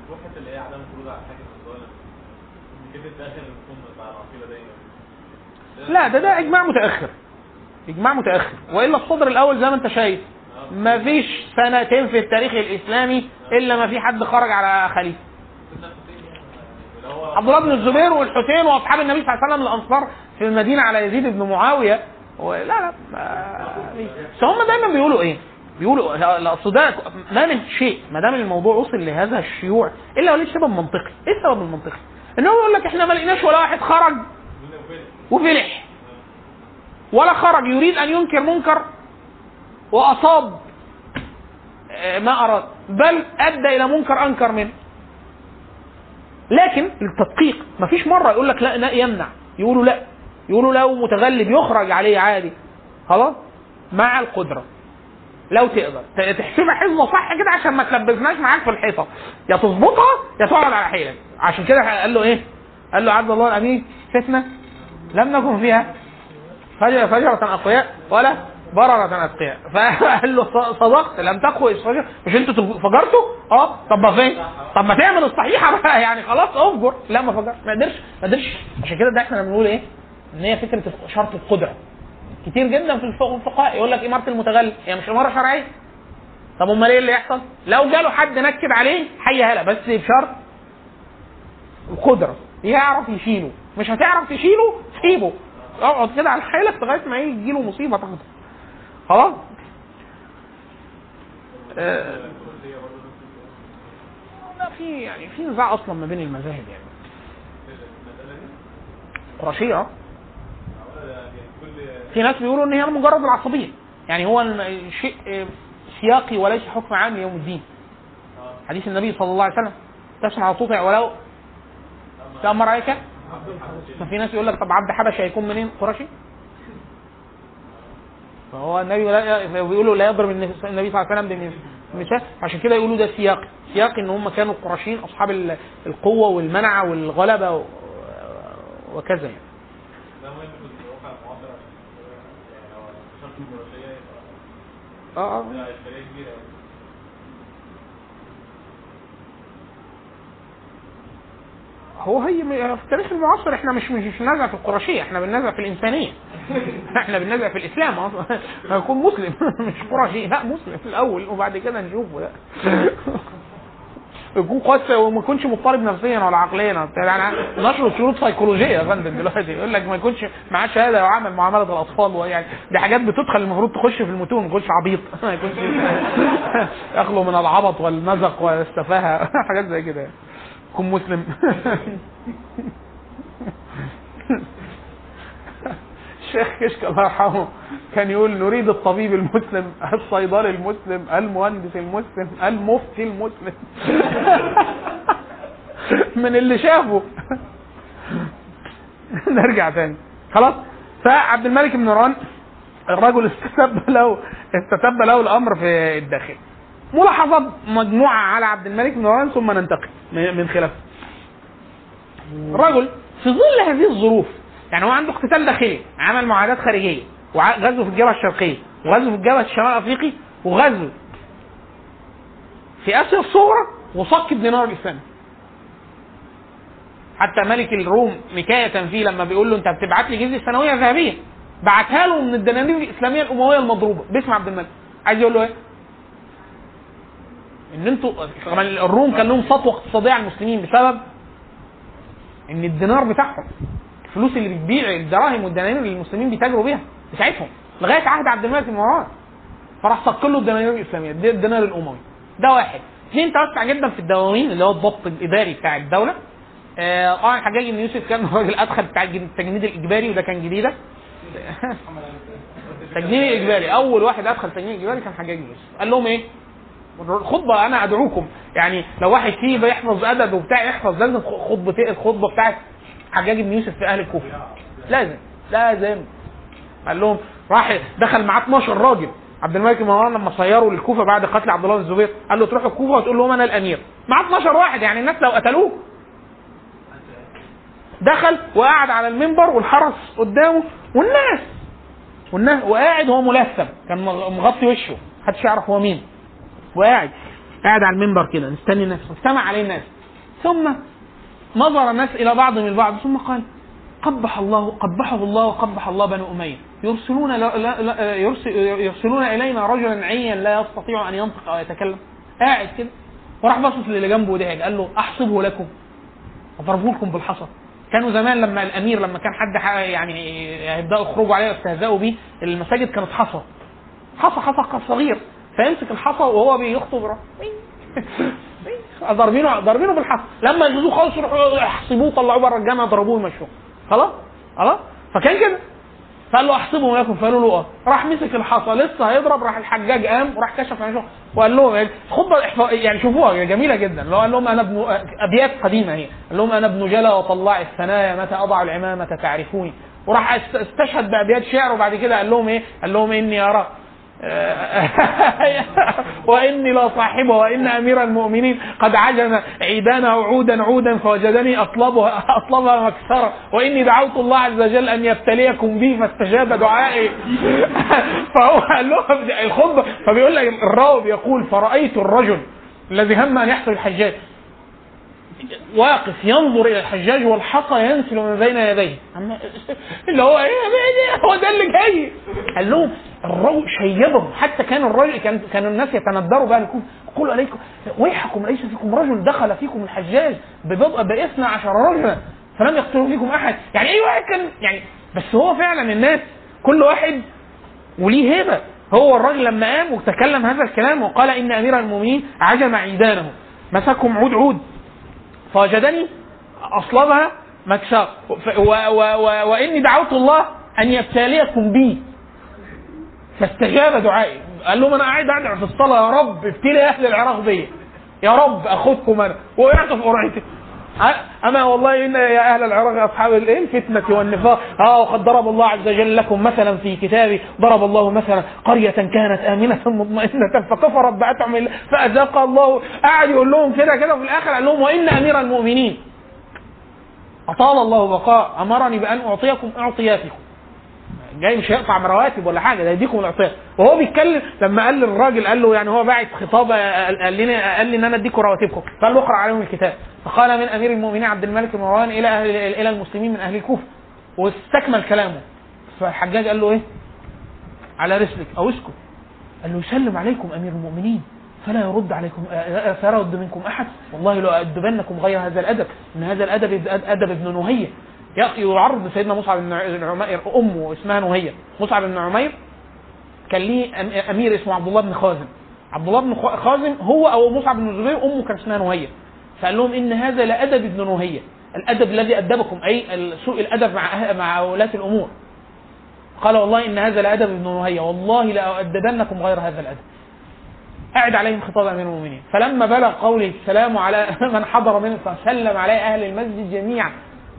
الوقت اللي هي عدم خروج على حاجه الظالم كده داخل القمه بتاع العقيده دايما، لا ده ده اجماع متاخر، اجماع متاخر، والا الصدر الاول زي ما انت شايف ما فيش سنتين في التاريخ الإسلامي إلا ما في حد خرج على خليفة. عبد الله بن الزبير والحسين وأصحاب النبي صلى الله عليه وسلم الأنصار في المدينة على يزيد بن معاوية. لا لا هم دايما بيقولوا إيه؟ بيقولوا لا صدق ما من شيء ما دام الموضوع وصل لهذا الشيوع إلا وليه سبب منطقي. إيه السبب المنطقي؟ إنه يقول لك إحنا ما لقيناش ولا واحد خرج وفلح ولا خرج يريد أن ينكر منكر وأصاب ما أراد، بل أدى إلى منكر أنكر منه. لكن التدقيق ما فيش مرة يقول لك لا يمنع، يقولوا لا، يقولوا لو متغلب يخرج عليه عادي خلاص مع القدرة لو تقدر تحسبها حزمة صح كده عشان ما تلبسناش معاك في الحيطة، يا تظبطها يا تقعد على حيلك. عشان كده قال له إيه؟ قال له عبد الله الأمين فتنة لم نكن فيها فجرة أقوياء ولا بررة أتقياء. فقال له صدقت لم تقوى الفجر، مش انتوا فجرتوا؟ اه طب ما فين؟ طب ما تعمل الصحيحة بقى يعني خلاص افجر. لا ما فجرت، ما قدرش ما قدرش. عشان كده ده احنا بنقول ايه؟ ان هي فكرة شرط القدرة كتير جدا في الفقهاء يقول لك إمارة المتغلب هي مش إمارة شرعية. طب امال ايه اللي يحصل؟ لو جاله حد نكد عليه حي هلا، بس بشرط القدرة، يعرف يشيله. مش هتعرف تشيله سيبه اقعد كده على حالك لغايه ما يجي له مصيبه تاخده خلاص. آه في يعني في نزاع اصلا ما بين المذاهب يعني قرشيه. في ناس بيقولوا ان هي مجرد العصبيه، يعني هو شيء سياقي وليس حكم عام يوم الدين. حديث النبي صلى الله عليه وسلم تسمع وتطيع ولو تأمر عليك. ففي ناس يقول لك طب عبد حبشة هيكون منين؟ قرشي. فهو النبي بيقولوا لا يضرب النبي صلى الله عليه وسلم بمثال، عشان كده يقولوا ده سياقي سياقي ان هم كانوا قرشيين اصحاب القوه والمنعه والغلبه وكذا يعني. اه اه هو هي في التاريخ المعاصر احنا مش مش بننازع في القرشية، احنا بننازع في الإنسانية. احنا بننازع في الإسلام اصلا، هيكون مسلم مش قرشي، لا مسلم في الأول وبعد كده نشوفه. لا يكون قاسي وما يكونش مضطرب نفسيا ولا عقليا، يعني نشر شروط سيكولوجية يا فندم دلوقتي يقول لك ما يكونش معاه شهادة وعامل معاملة الأطفال، ويعني دي حاجات بتدخل المفروض تخش في المتون، ما يكونش عبيط، ما يكونش يخلو من العبط والمزق والسفاهة حاجات زي كده. كم مسلم الشيخ كشك الله يرحمه كان يقول نريد الطبيب المسلم، الصيدلي المسلم، المهندس المسلم، المفتي المسلم من اللي شافه. نرجع تاني خلاص. فعبد الملك بن مروان الرجل استتب له استتب له الامر في الداخل. ملاحظات مجموعة على عبد الملك بن مروان ثم ننتقل من خلافه. رجل في ظل هذه الظروف، يعني هو عنده اقتتال داخلي، عمل معاهدات خارجية، وغزو في الجبهة الشرقية، وغزو في الجبهة الشمال الأفريقي، وغزو في آسيا الصغرى، وصك الدينار الإسلامي. حتى ملك الروم مكاية فيه لما بيقول له أنت بتبعت لي جزية سنوية ذهبية، بعتها له من الدنانير الإسلامية الأموية المضروبة. باسم عبد الملك عايز يقول له إيه؟ ان انتوا الروم كان لهم سطوه اقتصاديه على المسلمين بسبب ان الدينار بتاعهم الفلوس اللي بتبيع الدراهم والدنانير اللي المسلمين بيتاجروا بيها بتاعتهم لغايه عهد عبد الملك بن مروان. فراح صك له الدنانير الاسلاميه دي الدينار الاموي ده. واحد اثنين توسع جدا في الدواوين اللي هو الضبط الاداري بتاع الدوله. طبعا آه الحجاج بن يوسف كان الراجل ادخل بتاع التجنيد الاجباري، وده كان جديده التجنيد الاجباري. اول واحد ادخل تجنيد اجباري كان الحجاج بن يوسف. قال لهم ايه الخطبه؟ انا ادعوكم يعني لو واحد فيه بيحفظ ادب وبتاع يحفظ لازم خطبه الخطبه بتاعه حجاج بن يوسف في اهل الكوفه لازم لازم. قال لهم راح دخل معاه اتناشر راجل. عبد الملك بن مروان لما صيروا للكوفه بعد قتل عبد الله بن الزبير قال له تروحوا الكوفه وتقول لهم انا الامير، مع اتناشر واحد، يعني الناس لو قتلوه. دخل وقعد على المنبر والحرس قدامه والناس والناس وقاعد هو ملثم كان مغطي وشه محدش يعرف هو مين، وقاعد قاعد على المنبر كده نستني الناس. استمع عليه الناس ثم نظر الناس الى بعضهم البعض ثم قال قبح الله قبحه الله قبح الله بنو أمية. يرسلون لا لا يرسل يرسلون إلينا رجلا عيا لا يستطيع أن ينطق أو يتكلم، قاعد كده، وراح بصص للي جنبه وضحك قال له أحسبه لكم أضربوا لكم بالحصى. كانوا زمان لما الأمير لما كان حد يعني يبدأوا يخرجوا عليه واستهزأوا بيه المساجد كانت حصى حصى حصى صغير، فيمسك الحصى وهو بيخطب راه ضربينه ضربينه بالحصى، لما يجوزوه خالص يروحوا يحصبوه طلعوه بره الجامع ضربوه ومشوه خلاص خلاص. فكان كده فقال له احسبهم لكم، فقالوا له اه، راح مسك الحصى لسه هيضرب، راح الحجاج قام وراح كشف عن شو وقال لهم خطبه يعني شوفوها جميله جدا، لو قال لهم انا ابن ابيات قديمه اهي، قال لهم انا ابن جلا وطلع الثنايا متى اضع العمامه تعرفوني، وراح استشهد بابيات شعر، وبعد كده قال لهم ايه، قال لهم اني ارى واني لا صاحبه وان امير المؤمنين قد عجن عيدانا عودا عودا فوجدني اطلبها اطلبها مكسرا واني دعوت الله عز وجل ان يبتليكم بي فاستجاب دعائي. فهو قال لهم الخطبه، فبيقول لك الراوي بيقول فرايت الرجل الذي هم ان يحصل الحجاج واقف ينظر الى الحجاج والحصى ينسل من بين يديه، اللي هو ايه هو ده اللي جاي. قال لهم الرو شيبهم، حتى كان الرجل كان كانوا الناس يتندروا بقى لكم قولوا عليكم ويحكم ليس فيكم رجل دخل فيكم الحجاج ببضع باثنى عشر رجلا فلم يقتلوا فيكم احد، يعني اي واحد كان يعني، بس هو فعلا الناس كل واحد وليه هبه. هو الرجل لما قام وتكلم هذا الكلام وقال ان امير المؤمنين عجم عيدانه مسكهم عود عود فوجدني أصلبها مكسر وإني دعوت الله أن يبتليكم بي فاستجاب دعائي. قال لهم أنا قاعد أدعو في الصلاة يا رب ابتلي أهل العراق بي يا رب أخذكم أنا ويعطف قرعتي، أما والله إن يا أهل العراق أصحاب الفتنة والنفاق آه وقد ضرب الله عز وجل لكم مثلا في كتابه، ضرب الله مثلا قرية كانت آمنة مطمئنة فكفرت بأنعم الله فأذاقها الله، قاعد يقول لهم كده كده في الآخر قال لهم وإن أمير المؤمنين أطال الله بقاء أمرني بأن أعطيكم أعطياتكم، جاي مش هيقطع من رواتب ولا حاجة ده يديكم الأعطيات. وهو بيتكلم لما قال للراجل قال له يعني هو باعت خطابة قال لنا قال لي إن أنا أديكم رواتبكم، قال له اقرأ عليهم الكتاب، فقال من أمير المؤمنين عبد الملك بن مروان إلى أهل إلى المسلمين من أهل الكوفة، واستكمل كلامه. فالحجاج قال له إيه على رسلك أو اسكت، قال له يسلم عليكم أمير المؤمنين فلا يرد عليكم فلا يرد منكم أحد، والله لو أدبنكم غير هذا الأدب، إن هذا الأدب أدب ابن نهية. يعرض سيدنا مصعب بن عمير أمه اسمها نهية، مصعب بن عمير كان ليه أمير اسمه عبد الله بن خازم، عبد الله بن خازم هو أو مصعب بن الزبير أمه كان اسمها نهية، فقال لهم إن هذا لأدب ابن نهية، الأدب الذي أدبكم أي سوء الأدب مع مع ولاة الأمور. قال والله إن هذا لأدب ابن نهية والله لأؤدبنكم غير هذا الأدب. أعد عليهم خطاب أمير المؤمنين، فلما بلغ قوله السلام على من حضر منه فسلم عليه أهل المسجد جميعا،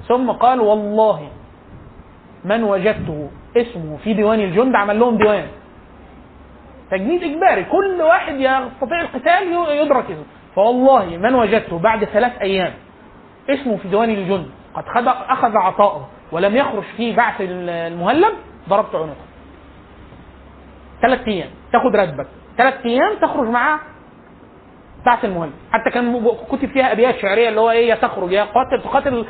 ثم قال والله من وجدته اسمه في ديوان الجند، عمل لهم ديوان تجنيد إجباري كل واحد يستطيع القتال يدرك اسمه، فوالله من وجدته بعد ثلاث أيام اسمه في ديوان الجند قد أخذ عطاءه ولم يخرج فيه بعث المهلب ضربت عنقه. ثلاث أيام تاخد راتبك، ثلاث أيام تخرج معاه بعث المهلب، حتى كان كتب فيها أبيات شعرية اللي هو إيه، يا تخرج يا قاتل تقاتل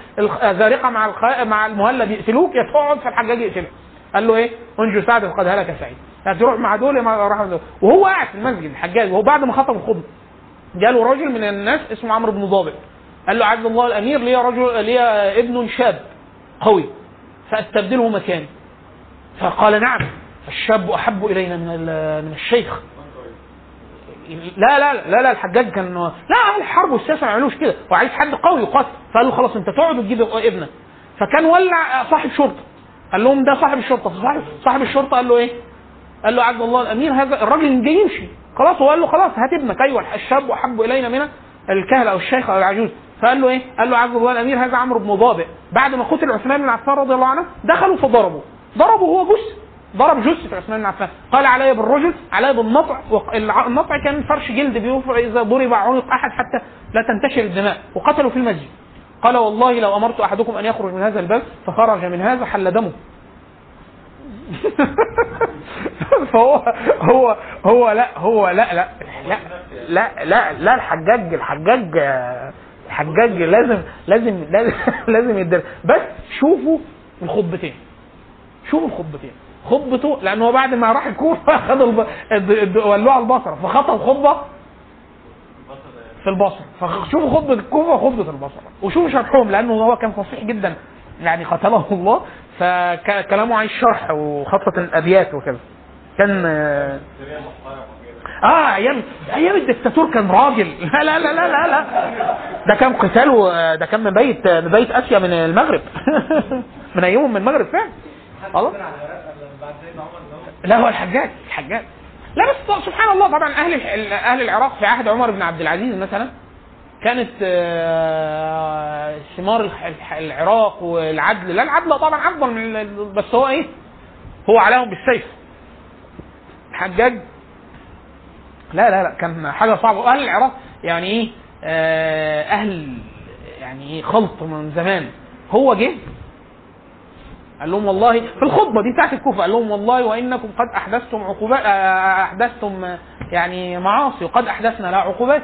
الزارقة مع الخ... مع المهلب يقتلوك، يا تقعد فالحجاج يقتلك. قال له إيه انجو سعد فقد هلك سعيد، هتروح مع دول ما راح دول. وهو قاعد في المسجد الحجاج، وهو بعد ما خطب الخطبة جاله رجل من الناس اسمه عمرو بن ضابط، قال له عبد الله الامير ليه رجل ليه ابن شاب قوي فاستبدله مكاني، فقال نعم الشاب احب الينا من من الشيخ. لا لا لا لا الحجاج كان لا اهل الحرب والسياسه ما يعملوش كده، وعايز حد قوي يقاتل، فقال له خلاص انت تقعد وتجيب ابنك، فكان ولع صاحب شرطه، قال لهم ده صاحب الشرطه، صاحب صاحب الشرطه قال له ايه، قال له عبد الله الامير هذا الراجل جاي يمشي خلاص، وقال له خلاص هات ابنك، ايوه الشاب وحب الينا من الكهل او الشيخ او العجوز. فقال له ايه، قال له عبد الله الامير هذا عمرو بن ضابط بعد ما قتل عثمان بن عفان رضي الله عنه دخلوا فضربوا ضربوا هو جثه ضرب جثه عثمان بن عفان، قال علي بالرجل علي بالنطع، والنطع كان فرش جلد بينفع اذا ضرب عنق احد حتى لا تنتشر الدماء، وقتلوا في المسجد. قال والله لو امرت احدكم ان يخرج من هذا الباب فخرج من هذا حل دمه. فهو هو هو لا هو لا لا لا لا لا, لا الحجاج الحجاج الحجاج لازم لازم لازم يدرس. بس شوفوا والخطبتين. شوف الخطبتين، خطبته لانه بعد ما راح الكوفه خد ولوع البصره فخطب خطبه في البصره، فشوفوا خطبه الكوفه وخطبه البصره، وشوفوا شرحهم لانه هو كان فصيح جدا يعني قتله الله، فكلامه عن الشرح وخطه الابيات وكذا كان اه ايام ايام الدكتاتور كان راجل. لا لا لا لا لا ده كان قتاله، ده كان من بيت من بيت اسيا من المغرب من ايامهم من المغرب فعلا والله. لا هو الحجاج الحجاج لا بس سبحان الله. طبعا اهل اهل العراق في عهد عمر بن عبد العزيز مثلا كانت ثمار العراق والعدل، لا العدل طبعا افضل من، بس هو ايه هو عليهم بالسيف. الحجاج لا لا لا كان حاجه صعبه. اهل العراق يعني ايه اهل يعني ايه خلط من زمان. هو جه قال لهم والله في الخطبه دي بتاعت الكوفه قال لهم والله وانكم قد احدثتم عقوبات، احدثتم يعني معاصي وقد احدثنا لها عقوبات.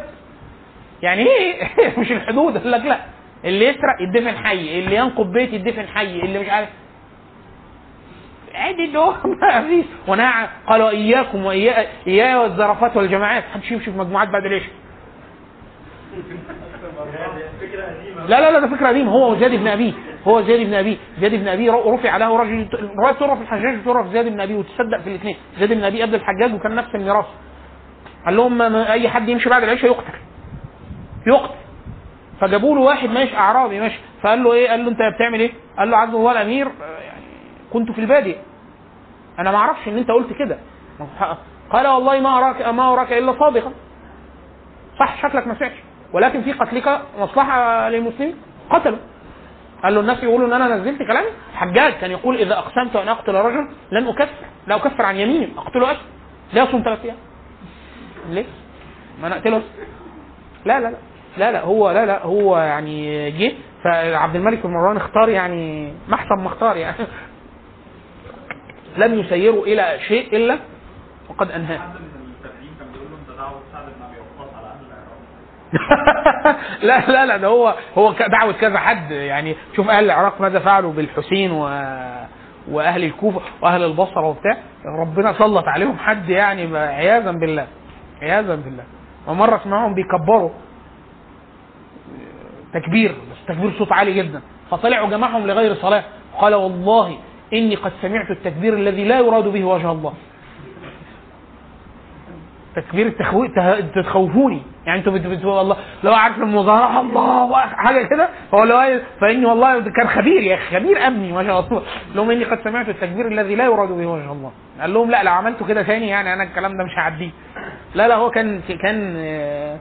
يعني ايه مش الحدود؟ قال لك لا، اللي يسرق يدفن حي، اللي ينقب بيت يدفن حي، اللي مش عارف عادي ده مفيش. وانا قالوا اياكم واياي اياي والزرافات والجماعات، محدش يمشي في مجموعات بعد ليش. لا لا لا ده فكره قديمه. هو وزيد بن ابي هو زيد بن ابي زيد بن ابي رفع له رجل روايه ترف الحجاج وترف زيد بن ابي، وتصدق في الاثنين. زيد بن ابي قبل الحجاج وكان نفس الميراث. قال لهم اي حد يمشي بعد العشاء يقتل يقتل. فجابوا له واحد ماشي اعرابي ماشي، فقال له ايه؟ قال له انت بتعمل ايه؟ قال له عز وجل امير يعني كنت في الباديه، انا ما اعرفش ان انت قلت كده. قال والله ما اراك ما اراك الا صادقا، صح شكلك ما سمعتش، ولكن في قتلك مصلحه للمسلمين. قتله. قال له الناس يقولوا ان انا نزلت كلامي. الحجاج كان يقول اذا اقسمت ان اقتل رجل لن اكفر، لا اكفر عن يميني، اقتله اكل. ليه اصوم ثلاث ايام؟ ليه ما نقتله؟ لا لا لا لا لا هو لا لا هو يعني جه. فعبد الملك بن مروان اختار يعني ما احسن ما اختار يعني. لم يسيروا الى شيء الا وقد انهاه. لا لا لا ده هو هو دعوه كذا حد يعني. شوف اهل العراق ماذا فعلوا بالحسين و... واهل الكوفه واهل البصره وبتاع، ربنا سلط عليهم حد يعني عياذا بالله عياذا بالله. ومره معهم بيكبروا تكبير بس تكبير صوت عالي جدا، فطلعوا جماعهم لغير صلاه، قال والله اني قد سمعت التكبير الذي لا يراد به وجه الله، تكبير التخويف تخوفوني يعني. انتوا بتقولوا والله لو عارف المظاهره الله حاجه كده، هو لو فاني والله كان خبير يا خبير امني ما شاء الله. لهم اني قد سمعت التكبير الذي لا يراد به وجه الله. قال لهم لا لو عملته كده ثاني يعني انا الكلام ده مش هعديه. لا لا هو كان كان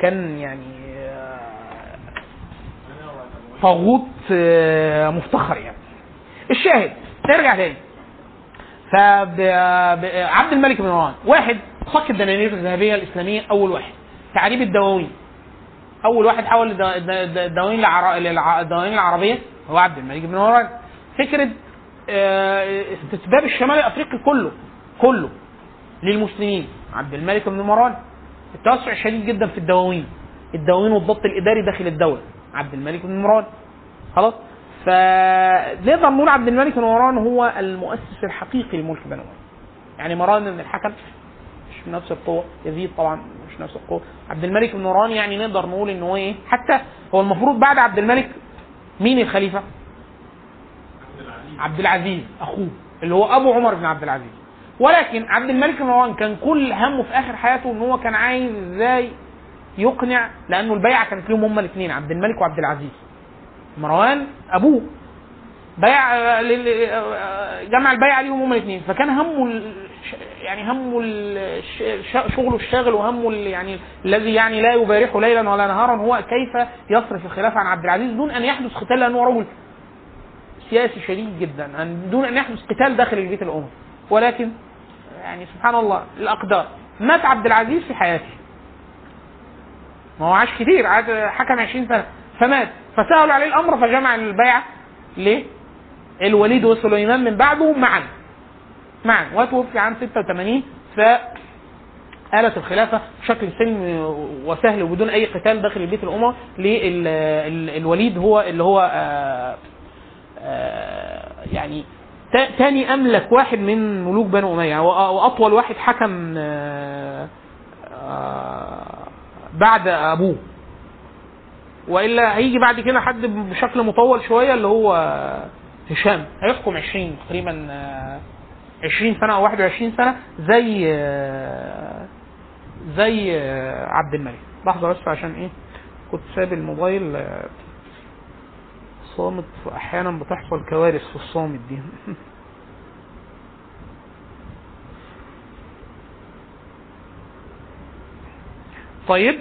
كان يعني طاغوت مفتخر يعني. الشاهد نرجع تاني. فعبد الملك بن مروان واحد صك الدنانير الذهبيه الاسلاميه اول واحد، تعريب الدواوين اول واحد حول الدواوين العربيه هو عبد الملك بن مروان. فكره استتباب الشمال الافريقي كله كله للمسلمين عبد الملك بن مروان. التوسع شديد جدا في الدواوين الدواوين والضبط الاداري داخل الدوله عبد الملك بن مروان. خلاص فنقدر نقول عبد الملك بن مروان هو المؤسس الحقيقي لملك بني اميه. يعني مروان بن الحكم مش نفس القوه، يزيد طبعا مش نفس القوه، عبد الملك بن مروان يعني نقدر نقول ان هو ايه. حتى هو المفروض بعد عبد الملك مين الخليفه؟ عبد العزيز اخوه اللي هو ابو عمر بن عبد العزيز. ولكن عبد الملك بن مروان كان كل همه في اخر حياته ان هو كان عايز ازاي يقنع، لانه البيعه كانت لهم هم الاثنين عبد الملك وعبد العزيز. مروان ابوه بيع جمع البيعه ليهم هم الاثنين، فكان همه يعني همه شغله الشاغل وهمه يعني الذي يعني لا يبارحه ليلا ولا نهارا هو كيف يصرف الخلافه عن عبد العزيز دون ان يحدث قتال، لانه رجل سياسي شديد جدا، دون ان يحدث قتال داخل البيت الاموي. ولكن يعني سبحان الله الاقدار. مات عبد العزيز في حياته، ما هو عاش كتير، حكم عشرين سنه فمات، فسهل عليه الامر فجمع البيعه ليه الوليد وسليمان من بعده معا معا وتوفي عام ستة وثمانين. فآلت الخلافه بشكل سلم وسهل وبدون اي قتال داخل البيت الاموي للوليد هو اللي هو آآ آآ يعني تاني أملك واحد من ملوك بنو أمية، وأطول واحد حكم بعد أبوه، وإلا هيجي بعد كده حد بشكل مطول شوية اللي هو هشام هيحكم عشرين تقريبا عشرين سنة أو واحد وعشرين سنة زي زي عبد الملك. لحظة بس عشان إيه كنت ساب الموبايل صامت، فأحيانا بتحصل كوارث في الصامت دي. طيب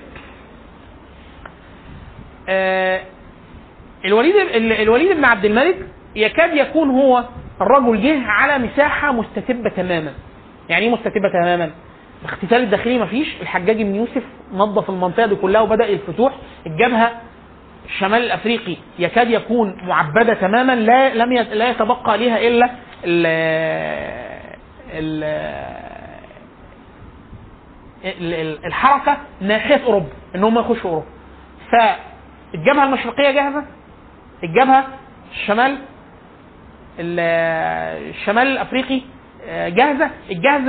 آه الوليد الوليد بن عبد الملك يكاد يكون هو الرجل جه على مساحة مستتبة تماما. يعني ايه مستتبة تماما؟ الاختلال الداخلي مفيش، الحجاج بن يوسف نظف المنطقة دي كلها وبدأ الفتوح. الجبهة الشمال الأفريقي يكاد يكون معبدة تماما، لا لم لا يتبقى لها إلا ال ال ال الحركة ناحية أوروبا إنهم يخشوا أوروبا. فالجبهة المشرقية جاهزة، الجبهة الشمال الشمال الأفريقي جاهزة، الجهاز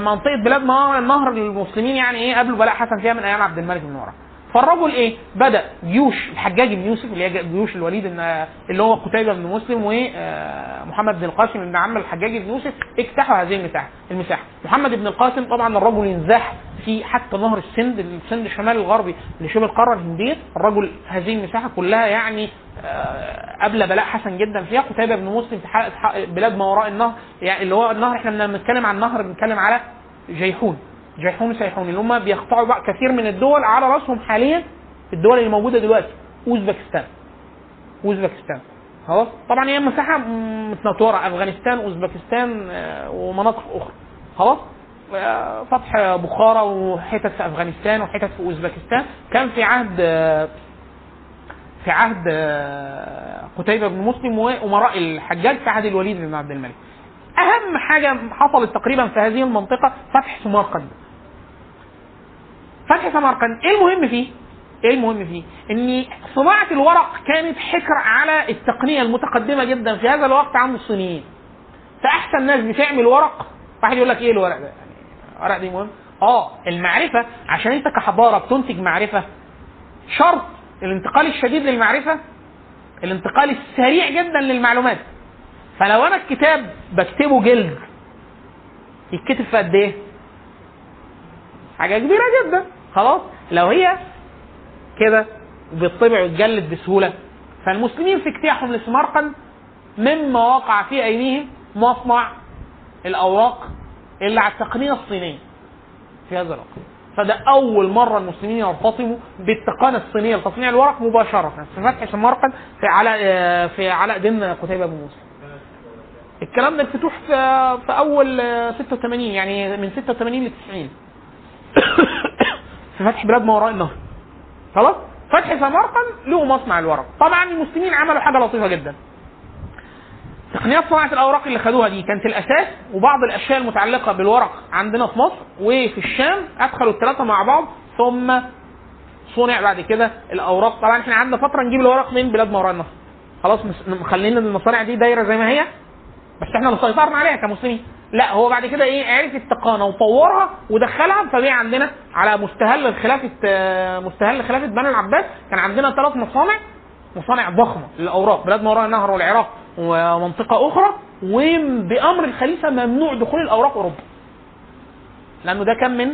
منطقة بلاد نهر المسلمين يعني إيه قبل بلاء حسن فيها من أيام عبد الملك بن مروان. فالرجل إيه بدأ جيوش الحجاج بن يوسف اللي هي جيوش الوليد اللي هو قتيبة بن مسلم ومحمد بن القاسم ابن عم الحجاج بن يوسف اجتاحوا هذه المساحة. المساحة محمد بن القاسم طبعا الرجل ينزاح في حتى نهر السند، السند الشمالي الغربي اللي شبه القارة الهندية، الرجل هذه المساحة كلها يعني قبل بلاء حسن جدا فيها. قتيبة بن مسلم في بلاد ما وراء النهر، يعني اللي هو النهر احنا لما بنتكلم عن نهر بنتكلم على جيحون جيحون سيحون اللي هم بيقطعوا بقى كثير من الدول على رأسهم حاليا الدول اللي موجودة دلوقتي أوزبكستان. أوزبكستان خلاص طبعا هي مساحة متنطورة، أفغانستان أوزبكستان ومناطق أخرى خلاص، فتح بخارى وحتت في أفغانستان وحتت في أوزبكستان. كان في عهد في عهد قتيبة بن مسلم وأمراء الحجاج في عهد الوليد بن عبد الملك. أهم حاجة حصلت تقريبا في هذه المنطقة فتح سمرقند. فتح سمرقند إيه المهم فيه؟ إيه المهم فيه؟ إن صناعة الورق كانت حكر على التقنية المتقدمة جدا في هذا الوقت عند الصينيين. فأحسن ناس بتعمل ورق، واحد يقول لك إيه الورق ده؟ يعني ورق دي مهم؟ آه المعرفة، عشان أنت كحضارة بتنتج معرفة شرط الانتقال الشديد للمعرفة، الانتقال السريع جدا للمعلومات. فلو انا الكتاب بكتبه جلد يتكتب في قد ايه؟ حاجه كبيره جدا خلاص، لو هي كده بتطبع وتجلد بسهوله. فالمسلمين في اجتياحهم لسمرقند مما وقع في ايديهم مصنع الاوراق اللي على التقنيه الصينيه في هذا الوقت. فده اول مره المسلمين يرتطموا بالتقنيه الصينيه لتصنيع الورق مباشره في فتح سمرقند في على في على دين قتيبة بن مسلم. الكلام ده الفتوح في في اول ستة وثمانين، يعني من ستة وثمانين ل تسعين في فتح بلاد ما وراء النهر خلاص. فتح سمرقند له مصنع الورق. طبعا المسلمين عملوا حاجه لطيفه جدا، تقنيات صناعه الاوراق اللي خدوها دي كانت الاساس، وبعض الاشياء المتعلقه بالورق عندنا في مصر وفي الشام ادخلوا الثلاثه مع بعض، ثم صنع بعد كده الاوراق. طبعا احنا عندنا فتره نجيب الورق من بلاد ما وراء النهر خلاص، مخلينا المصانع دي دايره زي ما هي بس احنا اللي سيطرنا عليها كمسلمين. لا هو بعد كده ايه عرف التقانه وطورها ودخلها. فبيع عندنا على مستهل خلافه مستهل خلافه بني العباس كان عندنا ثلاث مصانع مصانع ضخمه للاوراق، بلاد ما وراء النهر والعراق ومنطقه اخرى، وبامر الخليفه ممنوع دخول الاوراق اوروبا، لانه ده كان من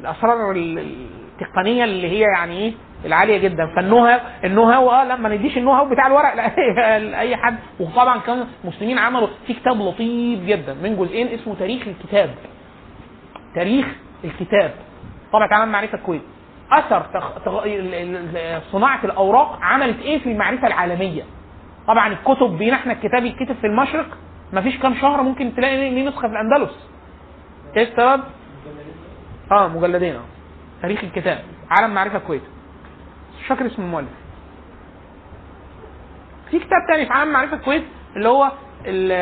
الاسرار التقنيه اللي هي يعني ايه العاليه جدا. فالنهى النهى اه لما نديش النهى بتاع الورق لاي حد. وطبعا كان المسلمين عملوا في كتاب لطيف جدا من جزئين اسمه تاريخ الكتاب. تاريخ الكتاب طبعا عمل معرفه كويس اثر تغ... صناعه الاوراق عملت ايه في المعرفه العالميه. طبعا الكتب بينا احنا الكتاب يتكتب في المشرق مفيش كام شهر ممكن تلاقي ليه نسخه في الاندلس تكتب اه مجلدين اه تاريخ الكتاب عالم معرفه كويس شكر اسم المؤلف. في كتاب تاني في عالم معرفة كويس اللي هو ال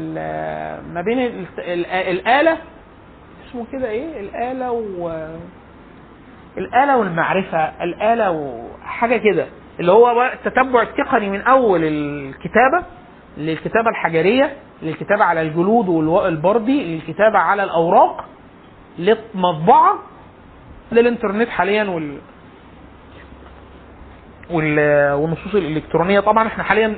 ال ما بين ال ال الآلة اسمه كده ايه الآلة و الآلة والمعرفة الآلة وحاجة كده اللي هو التتبع التقني من أول الكتابة للكتابة الحجرية، للكتابة على الجلود والبردي، للكتابة على الأوراق، للمطبعة، للإنترنت حاليا وال... وال... والنصوص الإلكترونية. طبعا احنا حاليا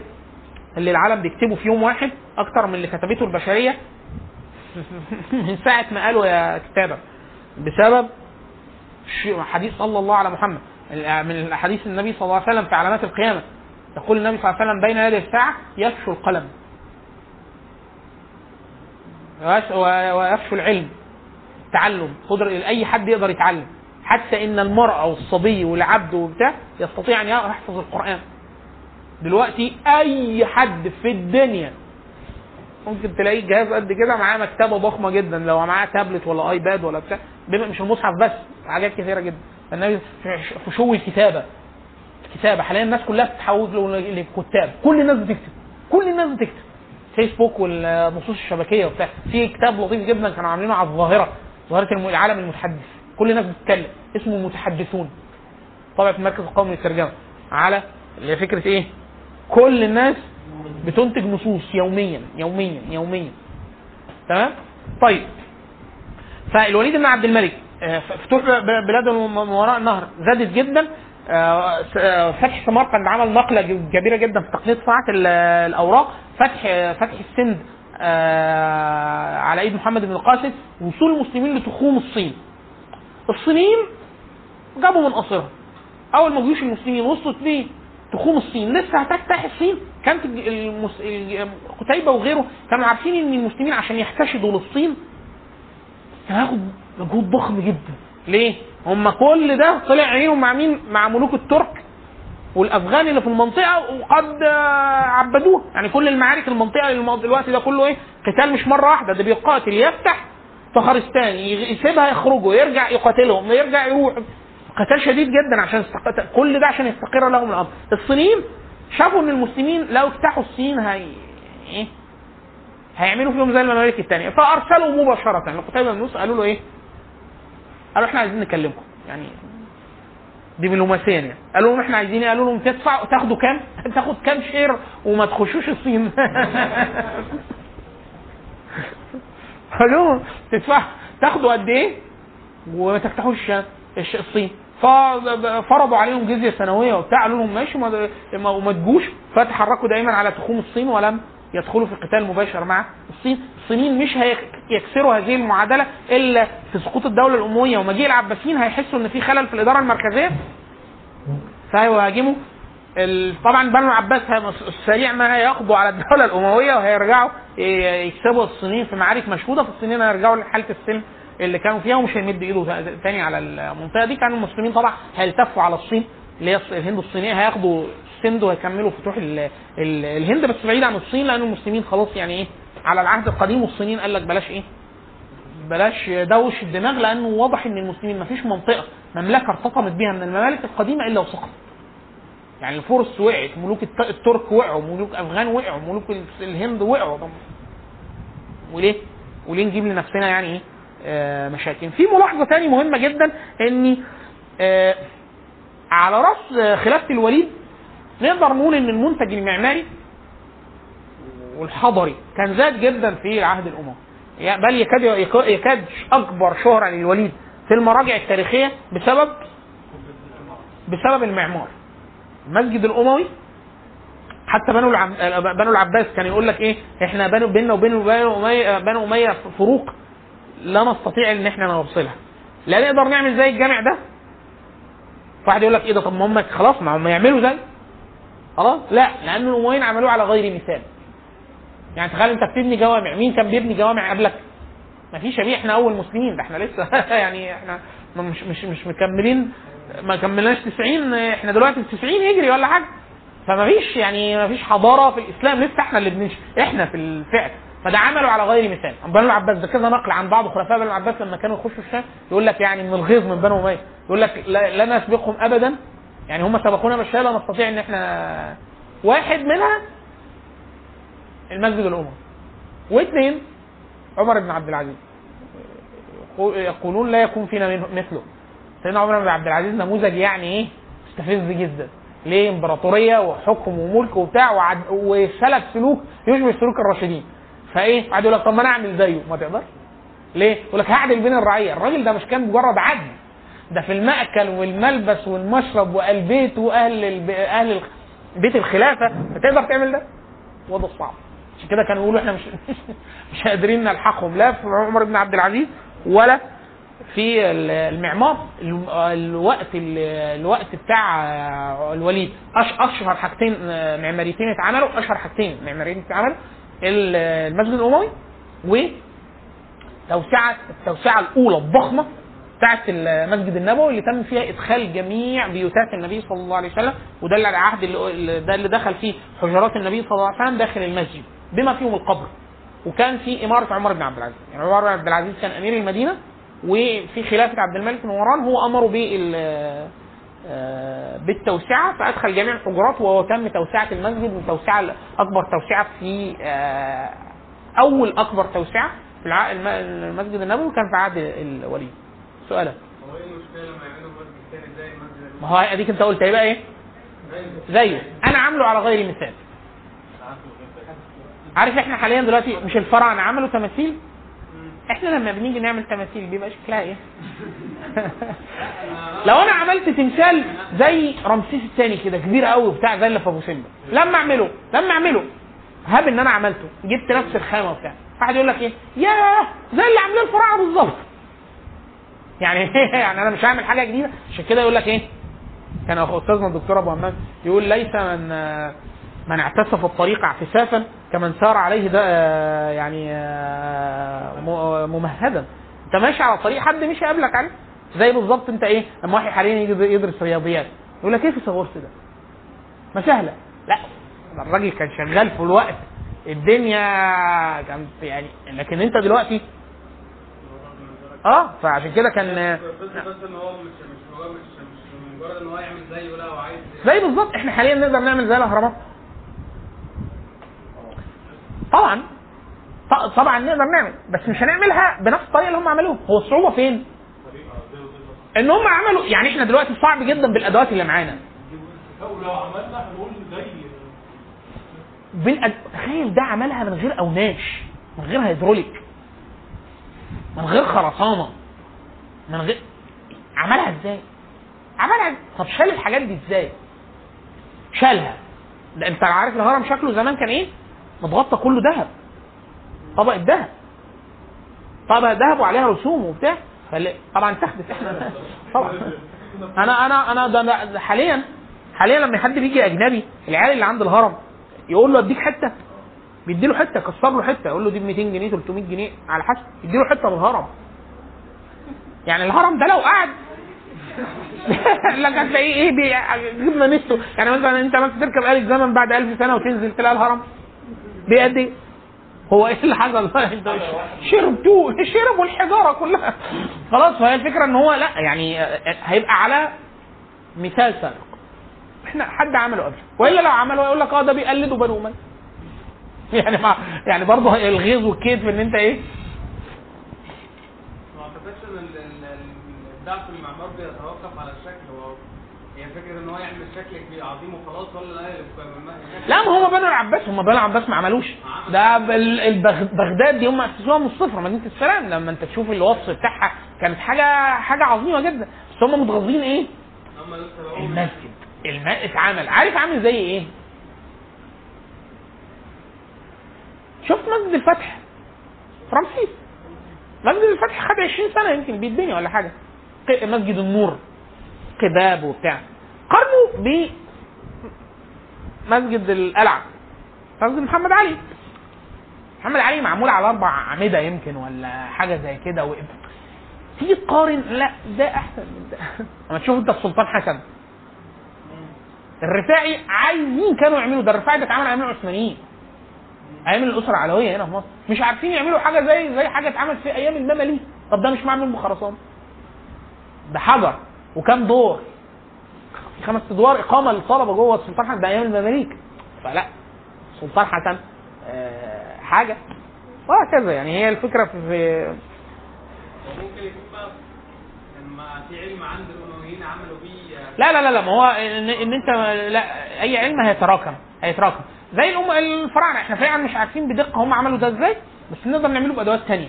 اللي العالم بيكتبوا في يوم واحد أكتر من اللي كتبته البشرية من ساعة ما قالوا يا كتابة، بسبب حديث صلى الله على محمد، من حديث النبي صلى الله عليه وسلم في علامات القيامة، يقول النبي صلى الله عليه وسلم بين يدي الساعة يفشو القلم ويفشو العلم، التعلم، قدر أي حد يقدر يتعلم، حتى إن المرأة والصبي والعبد وبتاع يستطيع أن يحفظ القرآن. دلوقتي أي حد في الدنيا ممكن تلاقي جهاز قد كده معاه مكتبة ضخمة جدا، لو معاه تابلت ولا آيباد ولا بتاع، مش المصحف بس، حاجات كثيرة جدا. النبي فشو الكتابة، الكتابة حاليا الناس كلها بتتحول للكتاب، كل الناس بتكتب، كل الناس بتكتب، فيسبوك والنصوص الشبكية وبتاع. في كتاب لطيف جدا كانوا عاملينه على الظاهرة، ظاهرة العالم المتحدث، كل الناس بتتكلم، اسمه المتحدثون، طبعا في المركز القومي للترجمة، على فكرة ايه، كل الناس بتنتج نصوص يوميا يوميا يوميا. تمام. طيب، فالوليد بن عبد الملك فتوح بلاده من وراء النهر زادت جدا، فتح سمرقند عمل نقله كبيره جدا في تقنيه صناعه الاوراق، فتح فتح السند على ايد محمد بن القاسم، وصول المسلمين لتخوم الصين. الصينيين جابوا من قصرها، اول ما جيوش المسلمين وصلت ليه تخوم الصين، لسه هتفتح الصين، كانت المس... قتيبة وغيره كانوا عارفين ان المسلمين عشان يحتشدوا للصين هياخد مجهود ضخم جدا. ليه؟ هم كل ده طلع عينهم مع مين؟ مع ملوك الترك والافغان اللي في المنطقه، وقد عبدوه. يعني كل المعارك المنطقه الوقت ده كله ايه؟ قتال، مش مره واحده، ده بيقاتل، يفتح طهرستان، يسيبها يخرجوا، يرجع يقاتلهم، يرجع يروح، قتال شديد جدا عشان استق... كل ده عشان يستقر لهم الامر. الصينيين شافوا ان المسلمين لو اجتاحوا الصين هي ايه؟ هيعملوا فيهم زي الممالك الثانيه، فارسلوا مباشره لقتيبة بن مسلم، قالوا له ايه؟ قالوا احنا عايزين نكلمكم، يعني دبلوماسيا يعني. قالوا لهم احنا عايزين، قالوا لهم تدفع تاخدوا كام؟ تاخد كام شير وما تخشوش الصين. قالوا تدفع تاخدوا قد ايه؟ وما تفتحوش الصين. فرضوا عليهم جزية سنوية وبتاع، قالوا لهم ماشي وما تجوش، فتحركوا دايما على تخوم الصين ولم يدخلوا في قتال مباشر مع الصين. الصينيين مش هيكسروا هذه المعادلة إلا في سقوط الدولة الأموية ومجيء العباسيين، هيحسوا إن في خلل في الإدارة المركزية فهيهاجموا. طبعا بنو العباس سريع ما هيقضوا على الدولة الأموية وهيرجعوا يكسبوا الصينيين في معارك مشهودة، فالصينيين هيرجعوا لحالة السلم اللي كانوا فيها ومش هيمد ايده تاني على المنطقه دي. كانوا المسلمين طبعا هيلتفوا على الصين اللي هي الهند الصينيه، هياخدوا السند وهيكملوا فتوح الهند بس بعيد عن الصين، لان المسلمين خلاص يعني ايه على العهد القديم، والصينيين قال لك بلاش ايه بلاش دوش الدماغ، لانه واضح ان المسلمين ما فيش منطقه مملكه ارتقمت بها من الممالك القديمه الا وسقطت. يعني الفرس وقعت، ملوك الترك وقعوا، ملوك افغان وقعوا، ملوك الهند وقعوا. وليه وليه نجيب لنفسنا يعني ايه مشاكل؟ في ملاحظه ثانيه مهمه جدا، ان على راس خلافه الوليد نقدر نقول ان المنتج المعماري والحضري كان زاد جدا في العهد الاموي، بل يكاد يكاد اكبر شهره للوليد في المراجع التاريخيه بسبب بسبب المعمار. المسجد الاموي حتى بنو بنو العباس كان يقول لك ايه، احنا بنو بيننا وبين بنو اميه فروق لا نستطيع ان احنا نوصلها، لا نقدر نعمل زي الجامع ده. واحد يقول لك ايه ده، طب ما هم خلاص ما هم يعملوا زي خلاص، لا، لان الامويين عملوه على غير مثال. يعني تخيل انت بتبني جوامع، مين كان بيبني جوامع قبلك؟ ما فيش. ابي احنا اول مسلمين، ده احنا لسه يعني احنا مش مش مش مكملين، ما كملناش تسعين، احنا دلوقتي تسعين يجري ولا حاجه. فما فيش يعني ما فيش حضاره في الاسلام، لسه احنا اللي بنش احنا في الفعل. فده عمله على غير مثال. بنو العباس ده كذا نقل عن بعض خلفاء بنو العباس لما كانوا يخشوا الشام، يقول لك يعني من الغيظ من بنو اميه، يقول لك لا نسبقهم ابدا، يعني هم سبقونا بالشيء لا نستطيع ان احنا. واحد منها المسجد الاموي، واثنين عمر بن عبد العزيز، يقولون لا يكون فينا مثله. سيدنا عمر بن عبد العزيز نموذج يعني ايه مستفز جدا، ليه امبراطوريه وحكم وملك وبتاع وعد... وسلك سلوك يشبه سلوك الراشدين. فايه قعد يقول لك طب ما انا اعمل زيه، ما تقدرش. ليه؟ يقول لك هعدل بين الرعيه. الراجل ده مش كان مجرد عدل، ده في المأكل والملبس والمشرب والبيت واهل الب... اهل بيت الخلافه. فتقدر تعمل ده؟ وضع صعب. عشان كده كانوا يقولوا احنا مش مش قادرين نلحقهم، لا في عمر بن عبد العزيز ولا في المعمار. الوقت الوقت بتاع الوليد اشهر حاجتين معماريتين اتعملوا، اشهر حاجتين معماريتين اتعملوا المسجد الاموي وتوسعه التوسعه الاولى الضخمه بتاعه المسجد النبوي اللي تم فيها ادخال جميع بيوتات النبي صلى الله عليه وسلم، وده العهد ده اللي دخل فيه حجرات النبي صلى الله عليه وسلم داخل المسجد بما فيهم القبر. وكان في اماره عمر بن عبد العزيز، يعني عمر بن عبد العزيز كان امير المدينه، وفي خلافه عبد الملك بن مروان هو امره بالتوسعه فادخل جميع الحجرات، وتم توسعه المسجد وتوسعه اكبر توسعه في اول اكبر توسعه في المسجد النبوي كان في عهد الوليد. سؤالك هو ايه المشكله لما يعملوا مسجد ثاني زي المسجد؟ ما هو اديك انت قلت هيبقى ايه زيه. انا عامله على غير مثال، عارف احنا حاليا دلوقتي مش الفرع انا عملوا تماثيل، احنا لما بنيجي نعمل تماثيل بيبقى شكلها ايه؟ لو انا عملت تمثال زي رمسيس الثاني كده كبير قوي وبتاع زي اللي في ابو سمبا، لما اعمله لما اعمله هاب ان انا عملته جبت نفس الخامه وبتاع، واحد يقول لك ايه يا زي اللي عاملين الفراعنه بالظبط، يعني يعني انا مش هعمل حاجه جديده. عشان كده يقول لك ايه، كان استاذنا الدكتور ابو همام يقول ليس من من اعتسف الطريق اعتسافا كمن سار عليه ده، يعني ممهدا. انت ماشي على طريق حد مش قابلك عليه زي بالظبط. انت ايه لما واحد حاليا يدرس رياضيات يقول لك كيف صورت ده ما سهله، لا الراجل كان شغال في الوقت الدنيا كانت يعني، لكن انت دلوقتي اه فعشان كده كان مجرد ان هو يعمل زيه ولا هو عايز زي بالظبط. احنا حاليا نقدر نعمل زي الاهرامات طبعا طبعا نقدر نعمل، بس مش هنعملها بنفس الطريقه اللي هم عملوها. هو الصعوبه فين؟ ان هم عملوا، يعني احنا دلوقتي صعب جدا بالادوات اللي معانا، لو عملنا هنقول زي تخيل ده عملها من غير اوناش، من غير هيدروليك، من غير خرسانه، من غير عملها ازاي؟ عملها طب شال الحاجات دي ازاي؟ شالها ده انت عارف الهرم شكله زمان كان ايه؟ متغطى كله ذهب، طبق الذهب طبق ذهب وعليها رسوم وبتاع. طبعا تحدث احنا طبعا انا انا انا ده حاليا حاليا لما حد بيجي اجنبي العيال اللي عند الهرم يقول له اديك حته بيديله حته كسر له حته، يقول له دي ب مئتين جنيه ثلاثمية جنيه على حسب، يديله حته من الهرم. يعني الهرم ده لو قعد لكن تلاقيه ايه بيجيبنا نفسه، يعني مثلا انت ما تركب آلة زمن بعد ألف سنه وتنزل تلاقي الهرم بيأدي. هو ايه اللي حصل؟ شربتوه شربوا الحجاره كلها خلاص. فهي الفكره ان هو لا يعني هيبقى على مثال سابق احنا حد عمله قبل، والا لو عمله يقول لك اه ده بيقلد وبنو من يعني ما يعني برضه الغيظ والكيد في ان انت ايه ما اعتقدش ان الابداع في المعمار بيتوقف على الشكل. هو يعني فكرة ان هو يعمل شكل كبير عظيم وخلاص ولا لا؟ لا ما هم بنوا العباس، هم بنوا العباس ما عملوش ده بغداد دي، هم اسسوها من الصفر مدينه السلام. لما انت تشوف الوصف بتاعها كانت حاجه حاجه عظيمه جدا، بس هم متغاظين ايه المسجد الماء اتعمل عارف عامل زي ايه. شوف مسجد الفتح في رمسيس، مسجد الفتح خد عشرين سنه يمكن بيتبني ولا حاجه، مسجد النور قباب وبتاع، قارنوا ب مسجد القلعه مسجد محمد علي. محمد علي معمول على اربع اعمده يمكن ولا حاجه زي كده، وابن في قارن لا ده احسن من ده. اما تشوف ده السلطان حسن الرفاعي عايزين كانوا يعملوا ده، الرفاعي ده اتعمل ايام العثمانيين ايام الاسره العلويه هنا في مصر، مش عارفين يعملوا حاجه زي زي حاجه اتعملت في ايام المماليك. طب ده مش معمول بخرسانه، ده حجر وكم دور، خمس ادوار اقامه للطلبه جوه السلطان حسن ده ايام المماليك. فلا السلطان حسن أه حاجه وهكذا. يعني هي الفكره في ممكن يكون بقى لما في علم عند الامويين عملوا بيه. لا لا لا لا ما هو ان, إن انت لا اي علم هيتراكم هيتراكم زي الام الفراعنه. احنا فعلا مش عارفين بدقه هم عملوا ده ازاي بس نقدر نعمله بادوات ثانيه.